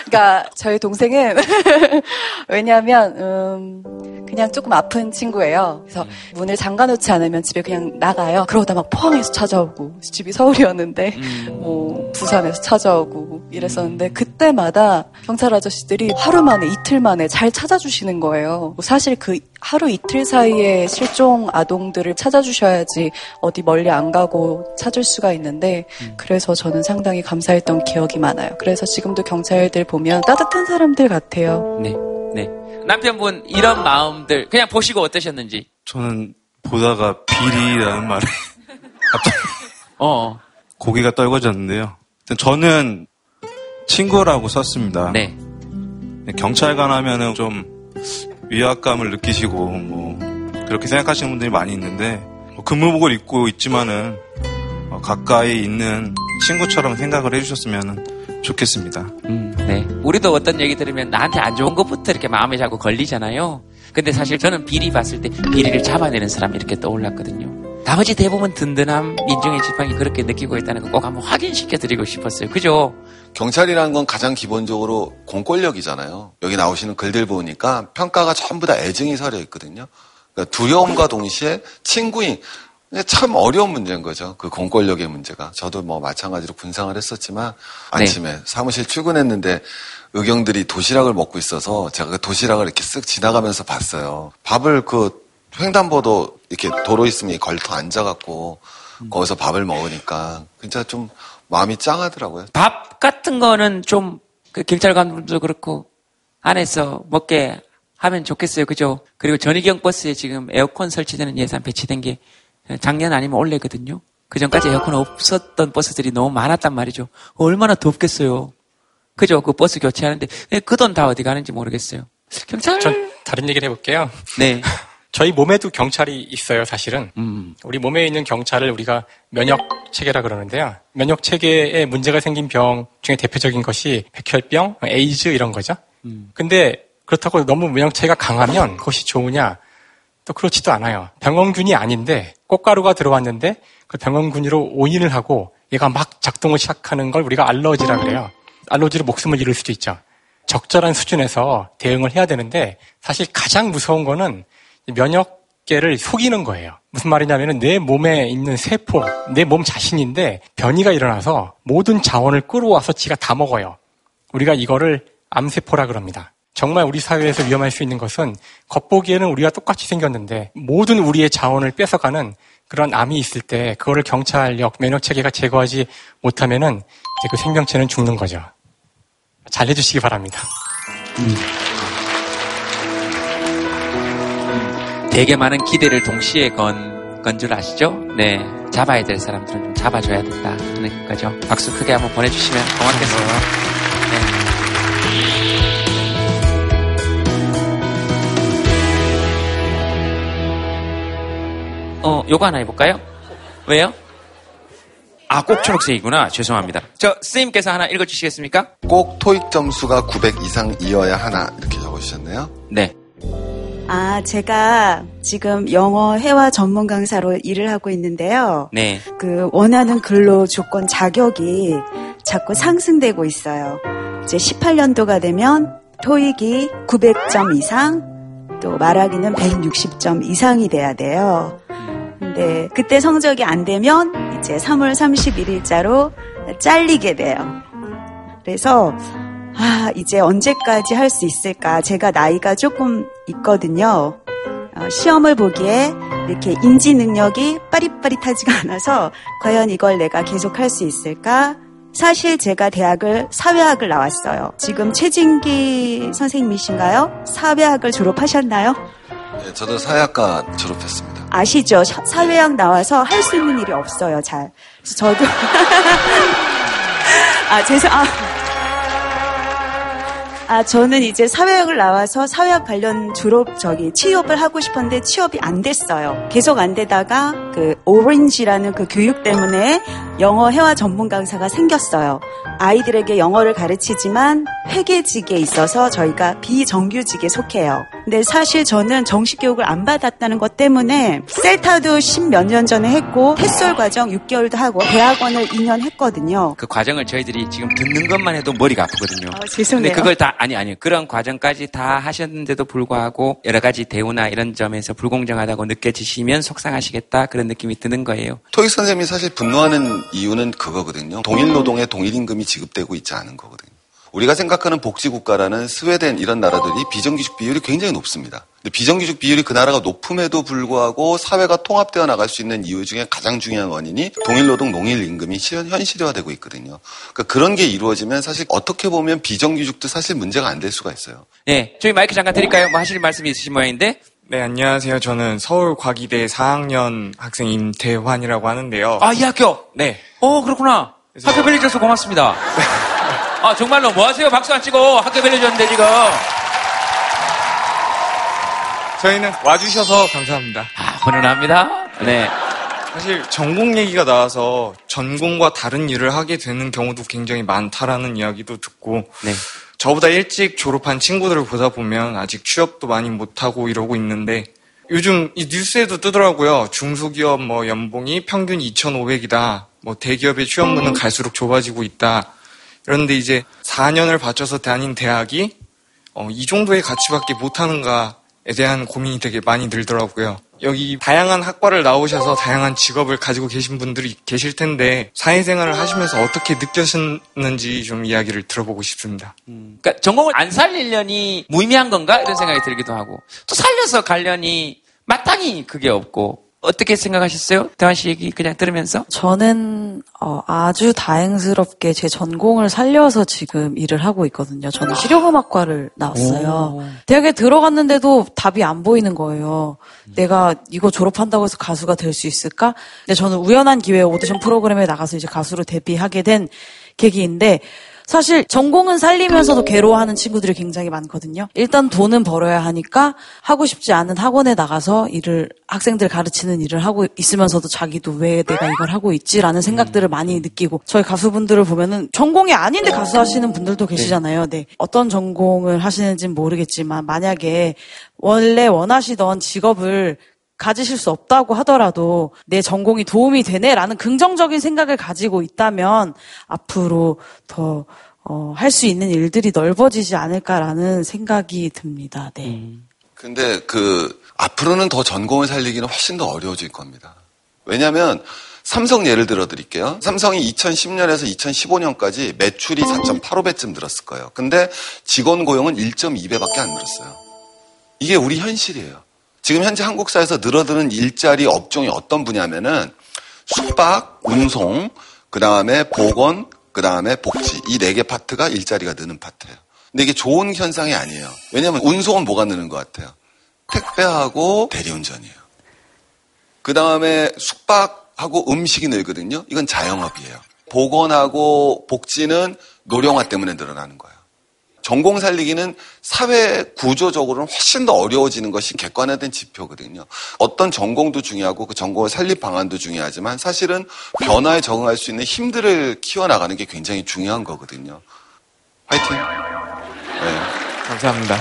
그러니까 저희 동생은 왜냐하면 그냥 조금 아픈 친구예요. 그래서 문을 잠가놓지 않으면 집에 그냥 나가요. 그러다 막 포항에서 찾아오고 집이 서울이었는데 뭐 부산에서 찾아오고 이랬었는데 그때마다 경찰 아저씨들이 하루 만에 이틀 만에 잘 찾아주시는 거예요. 사실 그 하루 이틀 사이에 실종 아동들을 찾아주셔야지 어디 멀리 안 가고 찾을 수가 있는데 그래서 저는 상당히 감사했던 기억이 많아요. 그래서 지금도 경찰들 보면 따뜻한 사람들 같아요. 네, 네. 남편분 이런 마음들 그냥 보시고 어떠셨는지? 저는 보다가 비리라는 말에 갑자기 고개가 떨궈졌는데요. 저는 친구라고 썼습니다. 네. 경찰관 하면은 좀 위압감을 느끼시고 뭐 그렇게 생각하시는 분들이 많이 있는데 근무복을 입고 있지만은 가까이 있는 친구처럼 생각을 해주셨으면은. 좋겠습니다. 네. 우리도 어떤 얘기 들으면 나한테 안 좋은 것부터 이렇게 마음에 자꾸 걸리잖아요. 근데 사실 저는 비리 봤을 때 비리를 잡아내는 사람이 이렇게 떠올랐거든요. 나머지 대부분 든든함, 인종의 지팡이 그렇게 느끼고 있다는 거 꼭 한번 확인시켜드리고 싶었어요. 그죠? 경찰이라는 건 가장 기본적으로 공권력이잖아요. 여기 나오시는 글들 보니까 평가가 전부 다 애증이 서려 있거든요. 그러니까 두려움과 동시에 친구인 참 어려운 문제인 거죠. 그 공권력의 문제가. 저도 뭐 마찬가지로 군상을 했었지만 아침에 네. 사무실 출근했는데 의경들이 도시락을 먹고 있어서 제가 그 도시락을 이렇게 쓱 지나가면서 봤어요. 밥을 그 횡단보도 이렇게 도로 있으면 걸터 앉아갖고 거기서 밥을 먹으니까 진짜 좀 마음이 짱하더라고요. 밥 같은 거는 좀 그 경찰관들도 그렇고 안에서 먹게 하면 좋겠어요. 그죠? 그리고 전위경 버스에 지금 에어컨 설치되는 예산 배치된 게 작년 아니면 올해거든요. 그 전까지 에어컨 없었던 버스들이 너무 많았단 말이죠. 얼마나 덥겠어요. 그죠? 그 버스 교체하는데 그 돈 다 어디 가는지 모르겠어요. 경찰? 전 다른 얘기를 해볼게요. 네. 저희 몸에도 경찰이 있어요, 사실은. 우리 몸에 있는 경찰을 우리가 면역체계라 그러는데요. 면역체계에 문제가 생긴 병 중에 대표적인 것이 백혈병, 에이즈 이런 거죠. 근데 그렇다고 너무 면역체계가 강하면 그것이 좋으냐? 또 그렇지도 않아요. 병원균이 아닌데 꽃가루가 들어왔는데 그 병원군의로 오인을 하고 얘가 막 작동을 시작하는 걸 우리가 알러지라 그래요. 알러지로 목숨을 잃을 수도 있죠. 적절한 수준에서 대응을 해야 되는데 사실 가장 무서운 거는 면역계를 속이는 거예요. 무슨 말이냐면은 내 몸에 있는 세포, 내 몸 자신인데 변이가 일어나서 모든 자원을 끌어와서 지가 다 먹어요. 우리가 이거를 암세포라 그럽니다. 정말 우리 사회에서 위험할 수 있는 것은 겉보기에는 우리가 똑같이 생겼는데 모든 우리의 자원을 뺏어가는 그런 암이 있을 때 그거를 경찰력, 면역체계가 제거하지 못하면은 이제 그 생명체는 죽는 거죠. 잘 해주시기 바랍니다. 되게 많은 기대를 동시에 건 줄 아시죠? 네, 잡아야 될 사람들은 좀 잡아줘야 된다 하는 거죠. 박수 크게 한번 보내주시면 고맙겠습니다. 네. 요거 하나 해볼까요? 왜요? 아, 꼭 초록색이구나. 죄송합니다. 저 선생님께서 하나 읽어주시겠습니까? 꼭 토익 점수가 900 이상 이어야 하나, 이렇게 적어주셨네요. 네. 아, 제가 지금 영어 회화 전문 강사로 일을 하고 있는데요. 네. 그 원하는 근로 조건 자격이 자꾸 상승되고 있어요. 이제 18년도가 되면 토익이 900점 이상, 또 말하기는 160점 이상이 돼야 돼요. 네, 그때 성적이 안 되면 이제 3월 31일자로 잘리게 돼요. 그래서 이제 언제까지 할 수 있을까? 제가 나이가 조금 있거든요. 시험을 보기에 이렇게 인지 능력이 빠릿빠릿하지가 않아서 과연 이걸 내가 계속 할 수 있을까? 사실 제가 대학을 사회학을 나왔어요. 지금 최진기 선생님이신가요? 사회학을 졸업하셨나요? 네, 저도 사회학과 졸업했습니다. 아시죠? 사회학 나와서 할 수 있는 일이 없어요, 잘. 그래서 저도. 저는 이제 사회학을 나와서 사회학 관련 졸업, 취업을 하고 싶었는데 취업이 안 됐어요. 계속 안 되다가 그 오렌지라는 그 교육 때문에 영어 회화 전문 강사가 생겼어요. 아이들에게 영어를 가르치지만 회계직에 있어서 저희가 비정규직에 속해요. 근데 사실 저는 정식 교육을 안 받았다는 것 때문에 셀타도 10몇 년 전에 했고 테솔 과정 6개월도 하고 대학원을 2년 했거든요. 그 과정을 저희들이 지금 듣는 것만 해도 머리가 아프거든요. 죄송해요. 근데 그걸 다 그런 과정까지 다 하셨는데도 불구하고 여러 가지 대우나 이런 점에서 불공정하다고 느껴지시면 속상하시겠다 그런 느낌이 드는 거예요. 토익 선생님이 사실 분노하는 이유는 그거거든요. 동일 노동에 동일 임금이 지급되고 있지 않은 거거든요. 우리가 생각하는 복지국가라는 스웨덴 이런 나라들이 비정규직 비율이 굉장히 높습니다. 근데 비정규직 비율이 그 나라가 높음에도 불구하고 사회가 통합되어 나갈 수 있는 이유 중에 가장 중요한 원인이 동일노동, 동일임금이 현실화되고 있거든요. 그러니까 그런 게 이루어지면 사실 어떻게 보면 비정규직도 사실 문제가 안 될 수가 있어요. 네, 저희 마이크 잠깐 드릴까요? 뭐 하실 말씀이 있으신 모양인데. 네, 안녕하세요. 저는 서울과기대 4학년 학생 임태환이라고 하는데요. 아, 이 학교? 네. 그렇구나. 그래서... 학교 빌려줘서 고맙습니다. 아, 정말로 뭐 하세요? 박수 안 치고 학교 빌려줬는데 지금. 저희는 와주셔서 감사합니다. 훈훈합니다. 네. 사실 전공 얘기가 나와서 전공과 다른 일을 하게 되는 경우도 굉장히 많다라는 이야기도 듣고. 네. 저보다 일찍 졸업한 친구들을 보다 보면 아직 취업도 많이 못하고 이러고 있는데 요즘 이 뉴스에도 뜨더라고요. 중소기업 뭐 연봉이 평균 2,500이다. 뭐 대기업의 취업문은 갈수록 좁아지고 있다. 그런데 이제 4년을 바쳐서 다닌 대학이 이 정도의 가치밖에 못하는가에 대한 고민이 되게 많이 들더라고요. 여기 다양한 학과를 나오셔서 다양한 직업을 가지고 계신 분들이 계실 텐데 사회생활을 하시면서 어떻게 느껴셨는지 좀 이야기를 들어보고 싶습니다. 그러니까 전공을 안 살리려니 무의미한 건가? 이런 생각이 들기도 하고 또 살려서 가려니 마땅히 그게 없고 어떻게 생각하셨어요? 대환 씨 얘기 그냥 들으면서? 저는 아주 다행스럽게 제 전공을 살려서 지금 일을 하고 있거든요. 저는 실용음악과를 나왔어요. 대학에 들어갔는데도 답이 안 보이는 거예요. 내가 이거 졸업한다고 해서 가수가 될 수 있을까? 근데 저는 우연한 기회에 오디션 프로그램에 나가서 이제 가수로 데뷔하게 된 계기인데 사실 전공은 살리면서도 괴로워하는 친구들이 굉장히 많거든요. 일단 돈은 벌어야 하니까 하고 싶지 않은 학원에 나가서 학생들 가르치는 일을 하고 있으면서도 자기도 왜 내가 이걸 하고 있지라는 생각들을 많이 느끼고 저희 가수분들을 보면은 전공이 아닌데 가수 하시는 분들도 계시잖아요. 네. 어떤 전공을 하시는지는 모르겠지만 만약에 원래 원하시던 직업을 가지실 수 없다고 하더라도 내 전공이 도움이 되네라는 긍정적인 생각을 가지고 있다면 앞으로 더 할 수 있는 일들이 넓어지지 않을까라는 생각이 듭니다. 네. 근데 앞으로는 더 전공을 살리기는 훨씬 더 어려워질 겁니다. 왜냐하면 삼성 예를 들어 드릴게요. 삼성이 2010년에서 2015년까지 매출이 4.85배쯤 늘었을 거예요. 근데 직원 고용은 1.2배밖에 안 늘었어요. 이게 우리 현실이에요. 지금 현재 한국 사회에서 늘어드는 일자리 업종이 어떤 분야면은 숙박, 운송, 그 다음에 보건, 그 다음에 복지. 이 4개 파트가 일자리가 느는 파트예요. 근데 이게 좋은 현상이 아니에요. 왜냐면 운송은 뭐가 느는 것 같아요? 택배하고 대리운전이에요. 그 다음에 숙박하고 음식이 늘거든요. 이건 자영업이에요. 보건하고 복지는 노령화 때문에 늘어나는 거예요. 전공 살리기는 사회 구조적으로는 훨씬 더 어려워지는 것이 객관화된 지표거든요. 어떤 전공도 중요하고 그 전공을 살릴 방안도 중요하지만 사실은 변화에 적응할 수 있는 힘들을 키워나가는 게 굉장히 중요한 거거든요. 화이팅! 네. 감사합니다.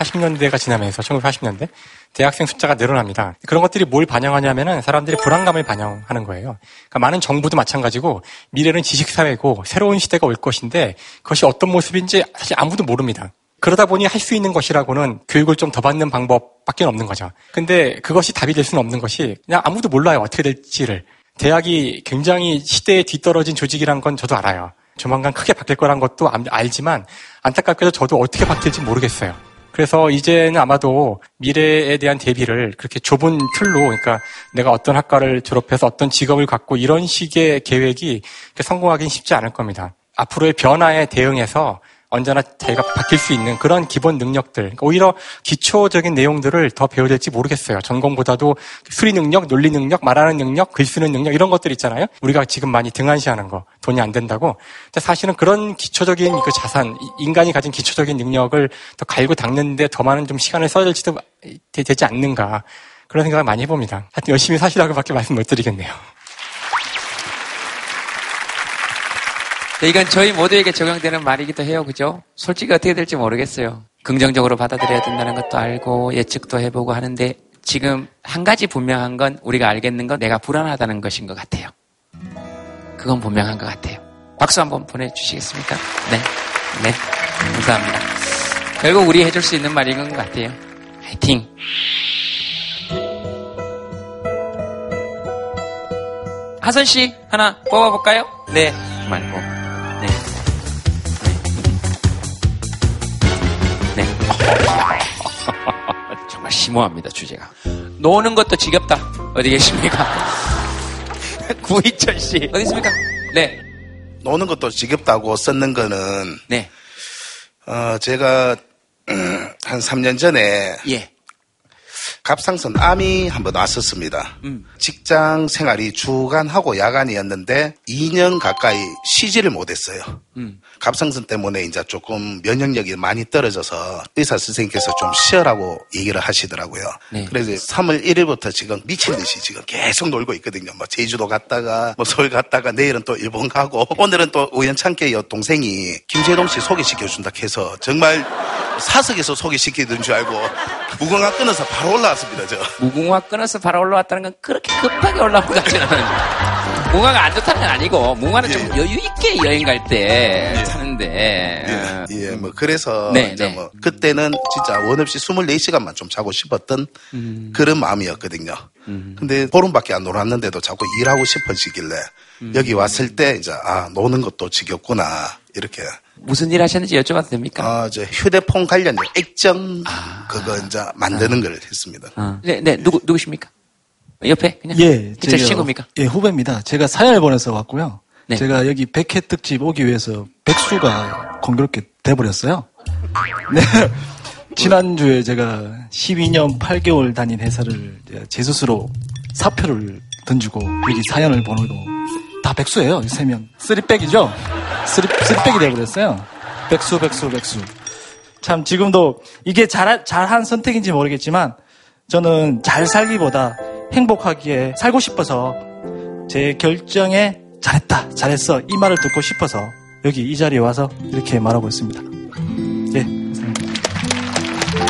80년대가 지나면서 1980년대 대학생 숫자가 늘어납니다. 그런 것들이 뭘 반영하냐면은 사람들이 불안감을 반영하는 거예요. 그러니까 많은 정부도 마찬가지고 미래는 지식사회고 새로운 시대가 올 것인데 그것이 어떤 모습인지 사실 아무도 모릅니다. 그러다 보니 할 수 있는 것이라고는 교육을 좀 더 받는 방법밖에 없는 거죠. 근데 그것이 답이 될 수는 없는 것이 그냥 아무도 몰라요. 어떻게 될지를. 대학이 굉장히 시대에 뒤떨어진 조직이란 건 저도 알아요. 조만간 크게 바뀔 거란 것도 알지만 안타깝게도 저도 어떻게 바뀔지 모르겠어요. 그래서 이제는 아마도 미래에 대한 대비를 그렇게 좁은 틀로, 그러니까 내가 어떤 학과를 졸업해서 어떤 직업을 갖고 이런 식의 계획이 성공하기는 쉽지 않을 겁니다. 앞으로의 변화에 대응해서 언제나 자기가 바뀔 수 있는 그런 기본 능력들, 오히려 기초적인 내용들을 더 배워야 될지 모르겠어요. 전공보다도 수리 능력, 논리 능력, 말하는 능력, 글 쓰는 능력 이런 것들 있잖아요. 우리가 지금 많이 등한시하는 거, 돈이 안 된다고. 근데 사실은 그런 기초적인 그 자산, 인간이 가진 기초적인 능력을 더 갈고 닦는데 더 많은 좀 시간을 써야 될지도 되지 않는가 그런 생각을 많이 해봅니다. 하여튼 열심히 사시라고밖에 말씀 못 드리겠네요. 네, 이건 저희 모두에게 적용되는 말이기도 해요. 그죠? 솔직히 어떻게 될지 모르겠어요. 긍정적으로 받아들여야 된다는 것도 알고 예측도 해보고 하는데 지금 한 가지 분명한 건 우리가 알겠는 건 내가 불안하다는 것인 것 같아요. 그건 분명한 것 같아요. 박수 한번 보내주시겠습니까? 네. 네. 감사합니다. 결국 우리 해줄 수 있는 말인 것 같아요. 화이팅! 하선 씨 하나 뽑아볼까요? 네. 말고. 네. 정말 심오합니다, 주제가. 노는 것도 지겹다. 어디 계십니까? 구희철 씨. 어디 있습니까? 네. 노는 것도 지겹다고 썼는 거는. 네. 제가, 한 3년 전에. 예. 갑상선 암이 한번 왔었습니다. 직장 생활이 주간하고 야간이었는데 2년 가까이 쉬지를 못했어요. 갑상선 때문에 이제 조금 면역력이 많이 떨어져서 의사 선생님께서 좀 쉬어라고 얘기를 하시더라고요. 네. 그래서 3월 1일부터 지금 미친 듯이 지금 계속 놀고 있거든요. 뭐 제주도 갔다가 뭐 서울 갔다가 내일은 또 일본 가고 오늘은 또 우연찮게 동생이 김제동 씨 소개시켜준다 해서 정말 사석에서 소개시키던 줄 알고 무궁화 끊어서 바로 올라왔습니다. 저 무궁화 끊어서 바로 올라왔다는 건 그렇게 급하게 올라온 것 같지는 않아요. 무궁화가 안 좋다는 건 아니고 무궁화는 예. 좀 여유 있게 여행 갈 때 예. 사는데 예. 예, 뭐 그래서 네, 이제 네. 뭐 그때는 진짜 원 없이 24시간만 좀 자고 싶었던 그런 마음이었거든요. 근데 보름밖에 안 놀았는데도 자꾸 일하고 싶어지길래 여기 왔을 때 이제 아 노는 것도 지겹구나 이렇게. 무슨 일 하셨는지 여쭤봐도 됩니까? 저 휴대폰 관련 액정 그거 이제 만드는 걸 했습니다. 네, 네 누구십니까? 옆에 그냥 예, 진짜 친구입니까? 예, 후배입니다. 제가 사연을 보내서 왔고요. 네. 제가 여기 백회 특집 오기 위해서 백수가 공교롭게 돼버렸어요. 네. 지난주에 제가 12년 8개월 다닌 회사를 제 스스로 사표를 던지고 여기 사연을 보내고 다 백수예요. 3명. 쓰리백이죠? 쓰리백이 되어버렸어요. 백수. 참 지금도 이게 잘한 선택인지 모르겠지만 저는 잘 살기보다 행복하기에 살고 싶어서 제 결정에 잘했어 이 말을 듣고 싶어서 여기 이 자리에 와서 이렇게 말하고 있습니다. 예. 감사합니다.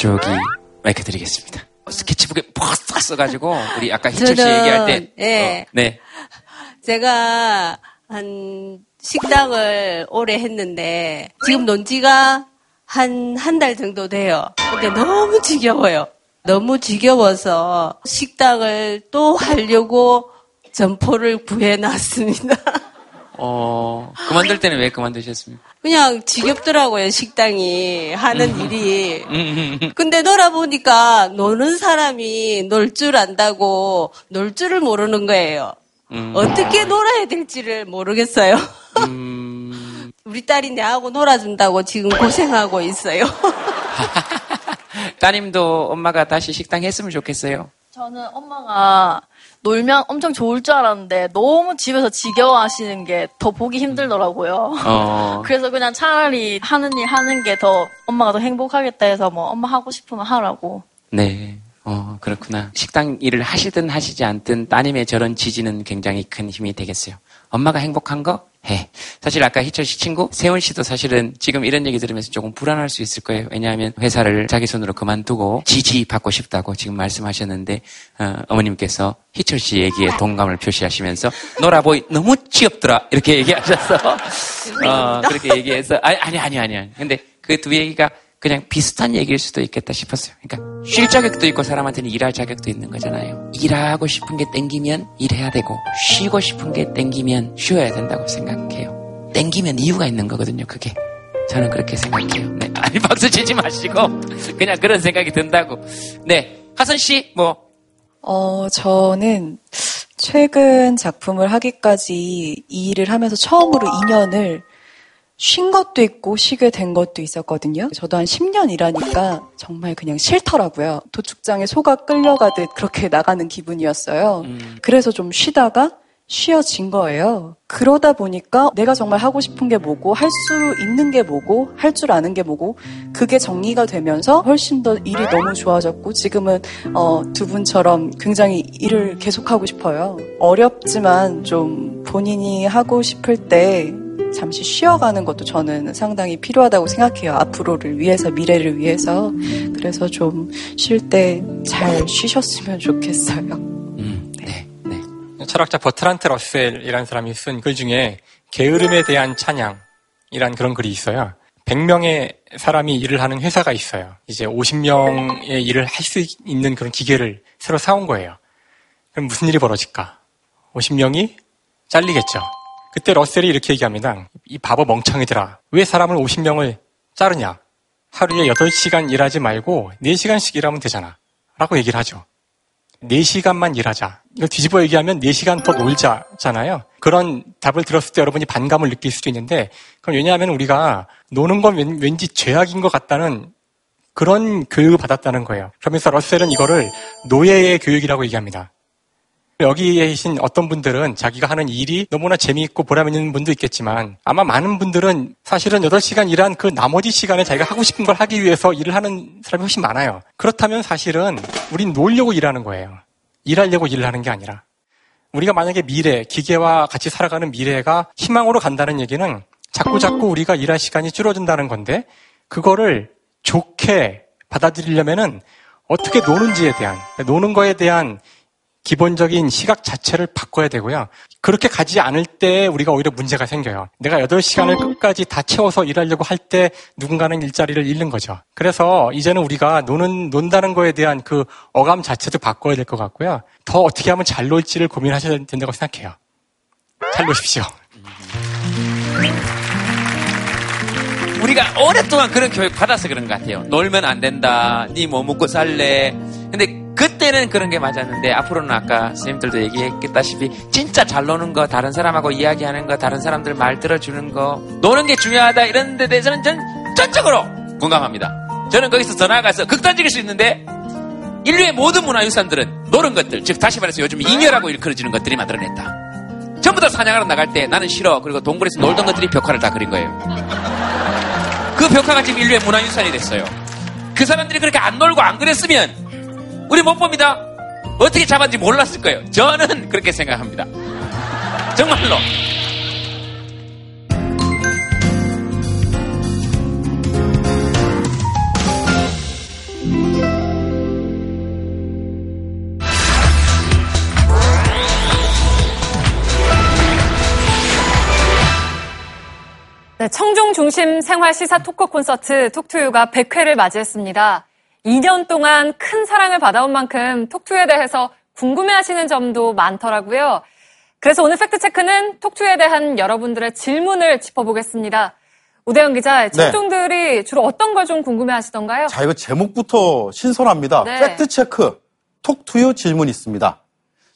저기 마이크 드리겠습니다. 스케치북에 퍽 써가지고 우리 아까 희철 씨 얘기할 때 예. 네. 제가 한 식당을 오래 했는데 지금 논지가 한 달 정도 돼요. 근데 너무 지겨워요. 너무 지겨워서 식당을 또 하려고 점포를 구해놨습니다. 그만둘 때는 왜 그만두셨습니까? 그냥 지겹더라고요, 식당이. 하는 일이. 근데 놀아보니까 노는 사람이 놀 줄 안다고 놀 줄을 모르는 거예요. 어떻게 놀아야 될지를 모르겠어요. 우리 딸이 내하고 놀아준다고 지금 고생하고 있어요. 따님도 엄마가 다시 식당 했으면 좋겠어요. 저는 엄마가 놀면 엄청 좋을 줄 알았는데 너무 집에서 지겨워하시는 게 더 보기 힘들더라고요. 그래서 그냥 차라리 하는 일 하는 게 더 엄마가 더 행복하겠다 해서 뭐 엄마 하고 싶으면 하라고. 네, 그렇구나. 식당 일을 하시든 하시지 않든 따님의 저런 지지는 굉장히 큰 힘이 되겠어요. 엄마가 행복한 거 해. 사실 아까 희철 씨 친구 세훈 씨도 사실은 지금 이런 얘기 들으면서 조금 불안할 수 있을 거예요. 왜냐하면 회사를 자기 손으로 그만두고 지지 받고 싶다고 지금 말씀하셨는데 어머님께서 희철 씨 얘기에 동감을 표시하시면서 놀아보이 너무 지겹더라 이렇게 얘기하셔서 그렇게 얘기해서 아니. 근데 그 두 얘기가 그냥 비슷한 얘기일 수도 있겠다 싶었어요. 그러니까 쉴 자격도 있고 사람한테는 일할 자격도 있는 거잖아요. 일하고 싶은 게 땡기면 일해야 되고 쉬고 싶은 게 땡기면 쉬어야 된다고 생각해요. 땡기면 이유가 있는 거거든요, 그게. 저는 그렇게 생각해요. 네. 아니, 박수 치지 마시고 그냥 그런 생각이 든다고. 네, 하선 씨 뭐? 저는 최근 작품을 하기까지 이 일을 하면서 처음으로 2년을 쉰 것도 있고 쉬게 된 것도 있었거든요. 저도 한 10년 일하니까 정말 그냥 싫더라고요. 도축장에 소가 끌려가듯 그렇게 나가는 기분이었어요. 그래서 좀 쉬다가 쉬어진 거예요. 그러다 보니까 내가 정말 하고 싶은 게 뭐고 할 수 있는 게 뭐고 할 줄 아는 게 뭐고 그게 정리가 되면서 훨씬 더 일이 너무 좋아졌고 지금은 두 분처럼 굉장히 일을 계속하고 싶어요. 어렵지만 좀 본인이 하고 싶을 때 잠시 쉬어가는 것도 저는 상당히 필요하다고 생각해요. 앞으로를 위해서, 미래를 위해서. 그래서 좀 쉴 때 잘 쉬셨으면 좋겠어요. 네. 철학자 버트란트 러셀이라는 사람이 쓴 글 중에 게으름에 대한 찬양이란 그런 글이 있어요. 100명의 사람이 일을 하는 회사가 있어요. 이제 50명의 일을 할 수 있는 그런 기계를 새로 사온 거예요. 그럼 무슨 일이 벌어질까? 50명이 잘리겠죠. 그때 러셀이 이렇게 얘기합니다. 이 바보 멍청이들아, 왜 사람을 50명을 자르냐? 하루에 8시간 일하지 말고 4시간씩 일하면 되잖아 라고 얘기를 하죠. 4시간만 일하자. 이걸 뒤집어 얘기하면 4시간 더 놀자잖아요. 그런 답을 들었을 때 여러분이 반감을 느낄 수도 있는데 그럼 왜냐하면 우리가 노는 건 왠지 죄악인 것 같다는 그런 교육을 받았다는 거예요. 그러면서 러셀은 이거를 노예의 교육이라고 얘기합니다. 여기에 계신 어떤 분들은 자기가 하는 일이 너무나 재미있고 보람 있는 분도 있겠지만 아마 많은 분들은 사실은 8시간 일한 그 나머지 시간에 자기가 하고 싶은 걸 하기 위해서 일을 하는 사람이 훨씬 많아요. 그렇다면 사실은 우린 놀려고 일하는 거예요. 일하려고 일을 하는 게 아니라. 우리가 만약에 미래, 기계와 같이 살아가는 미래가 희망으로 간다는 얘기는 자꾸 우리가 일할 시간이 줄어든다는 건데 그거를 좋게 받아들이려면은 어떻게 노는지에 대한, 노는 거에 대한 기본적인 시각 자체를 바꿔야 되고요. 그렇게 가지 않을 때 우리가 오히려 문제가 생겨요. 내가 8시간을 끝까지 다 채워서 일하려고 할 때 누군가는 일자리를 잃는 거죠. 그래서 이제는 우리가 논다는 거에 대한 그 어감 자체도 바꿔야 될 것 같고요. 더 어떻게 하면 잘 놀지를 고민하셔야 된다고 생각해요. 잘 노십시오. 우리가 오랫동안 그런 교육 받아서 그런 것 같아요. 놀면 안 된다. 네 뭐 먹고 살래. 근데 그때는 그런 게 맞았는데 앞으로는 아까 선생님들도 얘기했다시피 진짜 잘 노는 거, 다른 사람하고 이야기하는 거, 다른 사람들 말 들어주는 거, 노는 게 중요하다 이런 데 대해서는 저는 전적으로 공감합니다. 저는 거기서 더 나아가서 극단적일 수 있는데 인류의 모든 문화유산들은 노는 것들, 즉 다시 말해서 요즘 잉여라고 일컬어지는 것들이 만들어냈다. 전부 다 사냥하러 나갈 때 나는 싫어. 그리고 동굴에서 놀던 것들이 벽화를 다 그린 거예요. 그 벽화가 지금 인류의 문화유산이 됐어요. 그 사람들이 그렇게 안 놀고 안 그랬으면 우리 못 봅니다. 어떻게 잡았는지 몰랐을 거예요. 저는 그렇게 생각합니다. 정말로. 네, 청중 중심 생활 시사 토크 콘서트 톡투유가 100회를 맞이했습니다. 2년 동안 큰 사랑을 받아온 만큼 톡투유에 대해서 궁금해하시는 점도 많더라고요. 그래서 오늘 팩트체크는 톡투유에 대한 여러분들의 질문을 짚어보겠습니다. 우대현 기자, 청중들이 네. 주로 어떤 걸 좀 궁금해하시던가요? 자, 이거 제목부터 신선합니다. 네. 팩트체크, 톡투유 질문 있습니다.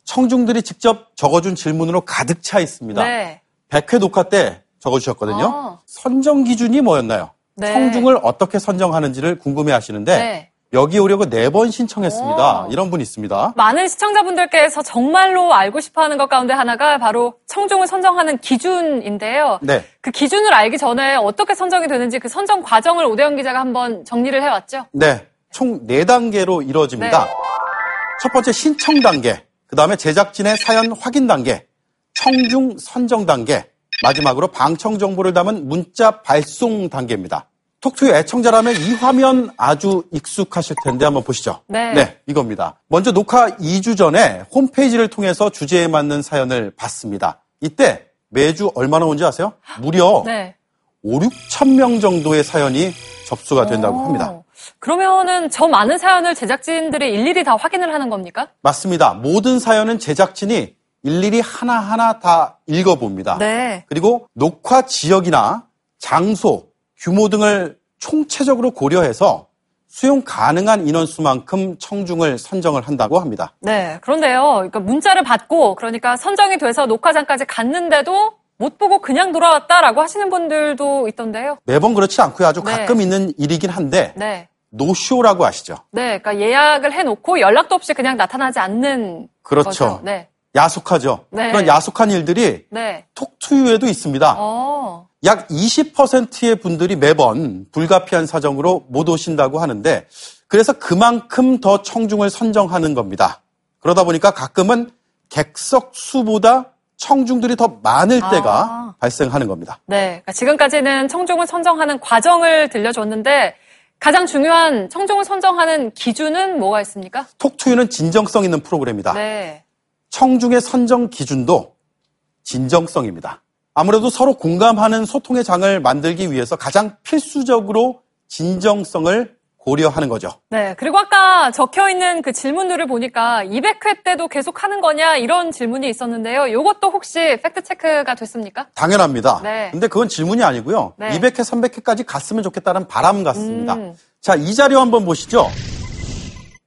청중들이 직접 적어준 질문으로 가득 차 있습니다. 네. 100회 녹화 때 적어주셨거든요. 선정 기준이 뭐였나요? 네. 청중을 어떻게 선정하는지를 궁금해하시는데 네. 여기 오려고 4번 신청했습니다. 이런 분이 있습니다. 많은 시청자분들께서 정말로 알고 싶어하는 것 가운데 하나가 바로 청중을 선정하는 기준인데요. 네. 그 기준을 알기 전에 어떻게 선정이 되는지 그 선정 과정을 오대현 기자가 한번 정리를 해왔죠. 네, 총 4단계로 이루어집니다. 네. 첫 번째 신청 단계, 그 다음에 제작진의 사연 확인 단계, 청중 선정 단계, 마지막으로 방청 정보를 담은 문자 발송 단계입니다. 톡투유 애청자라면 이 화면 아주 익숙하실 텐데 한번 보시죠. 네. 네, 이겁니다. 먼저 녹화 2주 전에 홈페이지를 통해서 주제에 맞는 사연을 봤습니다. 이때 매주 얼마나 온지 아세요? 무려 네. 5, 6천 명 정도의 사연이 접수가 된다고 합니다. 그러면은 저 많은 사연을 제작진들이 일일이 다 확인을 하는 겁니까? 맞습니다. 모든 사연은 제작진이 일일이 하나하나 다 읽어봅니다. 네. 그리고 녹화 지역이나 장소, 규모 등을 총체적으로 고려해서 수용 가능한 인원수만큼 청중을 선정을 한다고 합니다. 네, 그런데요. 그러니까 문자를 받고 그러니까 선정이 돼서 녹화장까지 갔는데도 못 보고 그냥 돌아왔다라고 하시는 분들도 있던데요. 매번 그렇지 않고요. 아주 네. 가끔 있는 일이긴 한데 네. 노쇼라고 아시죠? 네, 그러니까 예약을 해놓고 연락도 없이 그냥 나타나지 않는 그렇죠. 거죠. 네. 야속하죠. 네. 그런 야속한 일들이 네. 톡투유에도 있습니다. 약 20%의 분들이 매번 불가피한 사정으로 못 오신다고 하는데 그래서 그만큼 더 청중을 선정하는 겁니다. 그러다 보니까 가끔은 객석 수보다 청중들이 더 많을 때가 발생하는 겁니다. 네, 그러니까 지금까지는 청중을 선정하는 과정을 들려줬는데 가장 중요한 청중을 선정하는 기준은 뭐가 있습니까? 톡투유는 진정성 있는 프로그램이다. 네. 청중의 선정 기준도 진정성입니다. 아무래도 서로 공감하는 소통의 장을 만들기 위해서 가장 필수적으로 진정성을 고려하는 거죠. 네, 그리고 아까 적혀있는 그 질문들을 보니까 200회 때도 계속 하는 거냐 이런 질문이 있었는데요. 이것도 혹시 팩트체크가 됐습니까? 당연합니다. 네. 근데 그건 질문이 아니고요. 네. 200회, 300회까지 갔으면 좋겠다는 바람 같습니다. 자, 이 자료 한번 보시죠.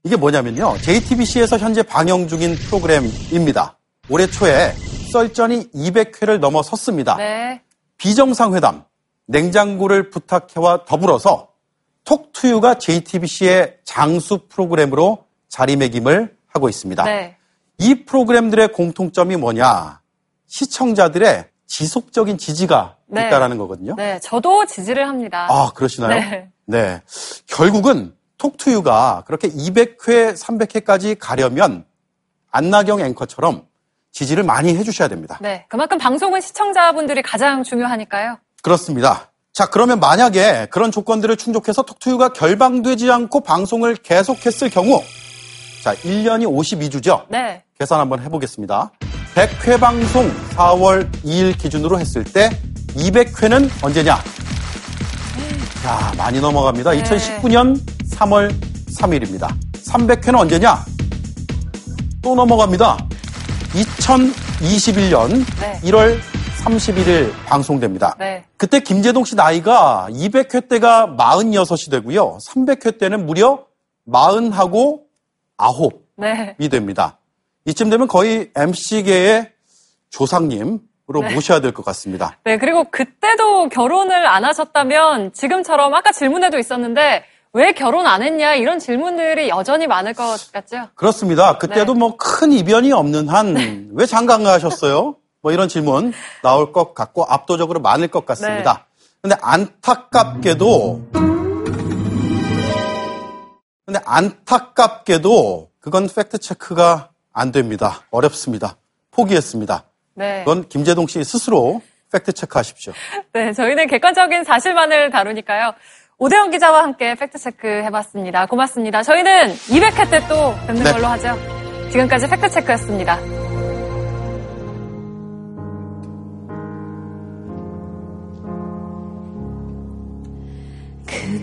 이게 뭐냐면요. JTBC에서 현재 방영 중인 프로그램입니다. 올해 초에 썰전이 200회를 넘어섰습니다. 네. 비정상회담, 냉장고를 부탁해와 더불어서 톡투유가 JTBC의 장수 프로그램으로 자리매김을 하고 있습니다. 네. 이 프로그램들의 공통점이 뭐냐. 시청자들의 지속적인 지지가 네. 있다라는 거거든요. 네, 저도 지지를 합니다. 아, 그러시나요? 네. 네. 결국은 톡투유가 그렇게 200회, 300회까지 가려면 안나경 앵커처럼 지지를 많이 해주셔야 됩니다. 네, 그만큼 방송은 시청자분들이 가장 중요하니까요. 그렇습니다. 자, 그러면 만약에 그런 조건들을 충족해서 톡투유가 결방되지 않고 방송을 계속했을 경우 자, 1년이 52주죠? 네. 계산 한번 해보겠습니다. 100회 방송 4월 2일 기준으로 했을 때 200회는 언제냐? 자, 많이 넘어갑니다. 네. 2019년 3월 3일입니다. 300회는 언제냐? 또 넘어갑니다. 2021년 네. 1월 31일 방송됩니다. 네. 그때 김제동 씨 나이가 200회 때가 46이 되고요. 300회 때는 무려 40하고 9이 네. 됩니다. 이쯤 되면 거의 MC계의 조상님. 로 네. 모셔야 될 것 같습니다. 네, 그리고 그때도 결혼을 안 하셨다면 지금처럼 아까 질문에도 있었는데 왜 결혼 안 했냐 이런 질문들이 여전히 많을 것 같죠? 그렇습니다. 그때도 네. 뭐 큰 이변이 없는 한 왜 장가 안 가셨어요? 뭐 이런 질문 나올 것 같고 압도적으로 많을 것 같습니다. 네. 근데 안타깝게도 그건 팩트체크가 안 됩니다. 어렵습니다. 포기했습니다. 네. 그건 김제동 씨 스스로 팩트체크하십시오. 네, 저희는 객관적인 사실만을 다루니까요. 오대현 기자와 함께 팩트체크 해봤습니다. 고맙습니다. 저희는 200회 때 또 뵙는 네. 걸로 하죠. 지금까지 팩트체크였습니다.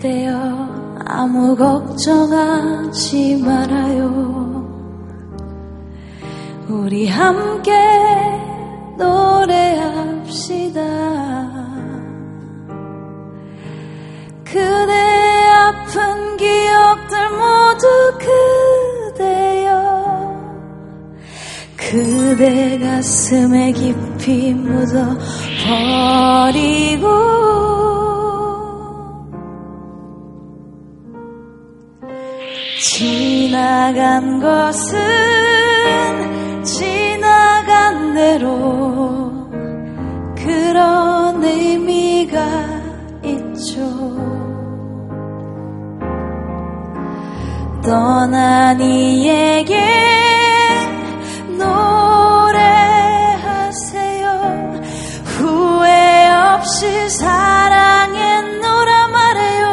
그대여 아무 걱정하지 말아요. 우리 함께 노래합시다. 그대의 아픈 기억들 모두 그대여 그대 가슴에 깊이 묻어버리고 지나간 것은 지나간 대로 그런 의미가 있죠. 떠난 이에게 노래하세요. 후회 없이 사랑했노라 말해요.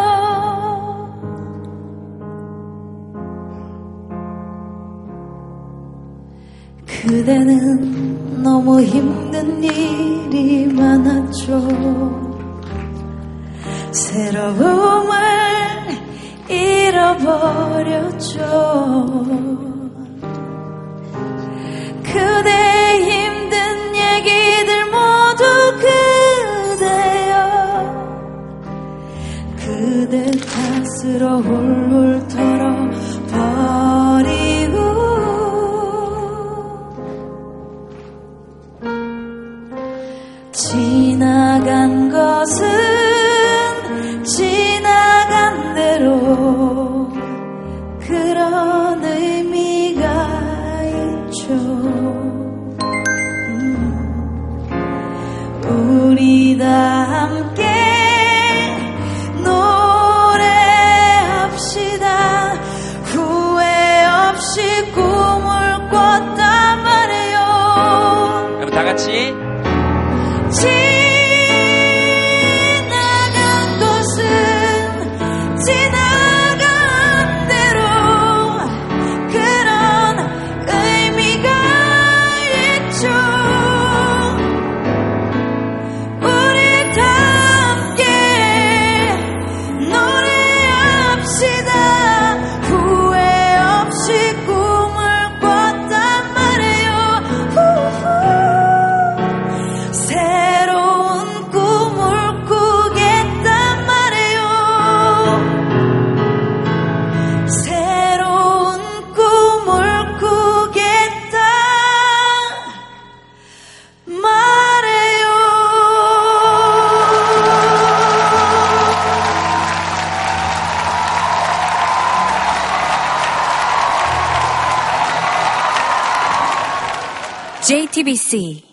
그대는 너무 힘든 일이 많았죠. 새로움을 잃어버렸죠. 그대의 힘든 얘기들 모두 그대여 그대 탓으로 홀로 털어버리고 지나간 것은 지나간 대로 그런 의미가 있죠. 우리 다 함께 노래합시다. 후회 없이 꿈을 꿨단 말이에요. 그럼 다 같이 지나간 것은 지나간 대로 그런 의미가 있죠. 우리 다 함께 노래합시다. 후회 없이 꿈을 꿨단 말이에요. JTBC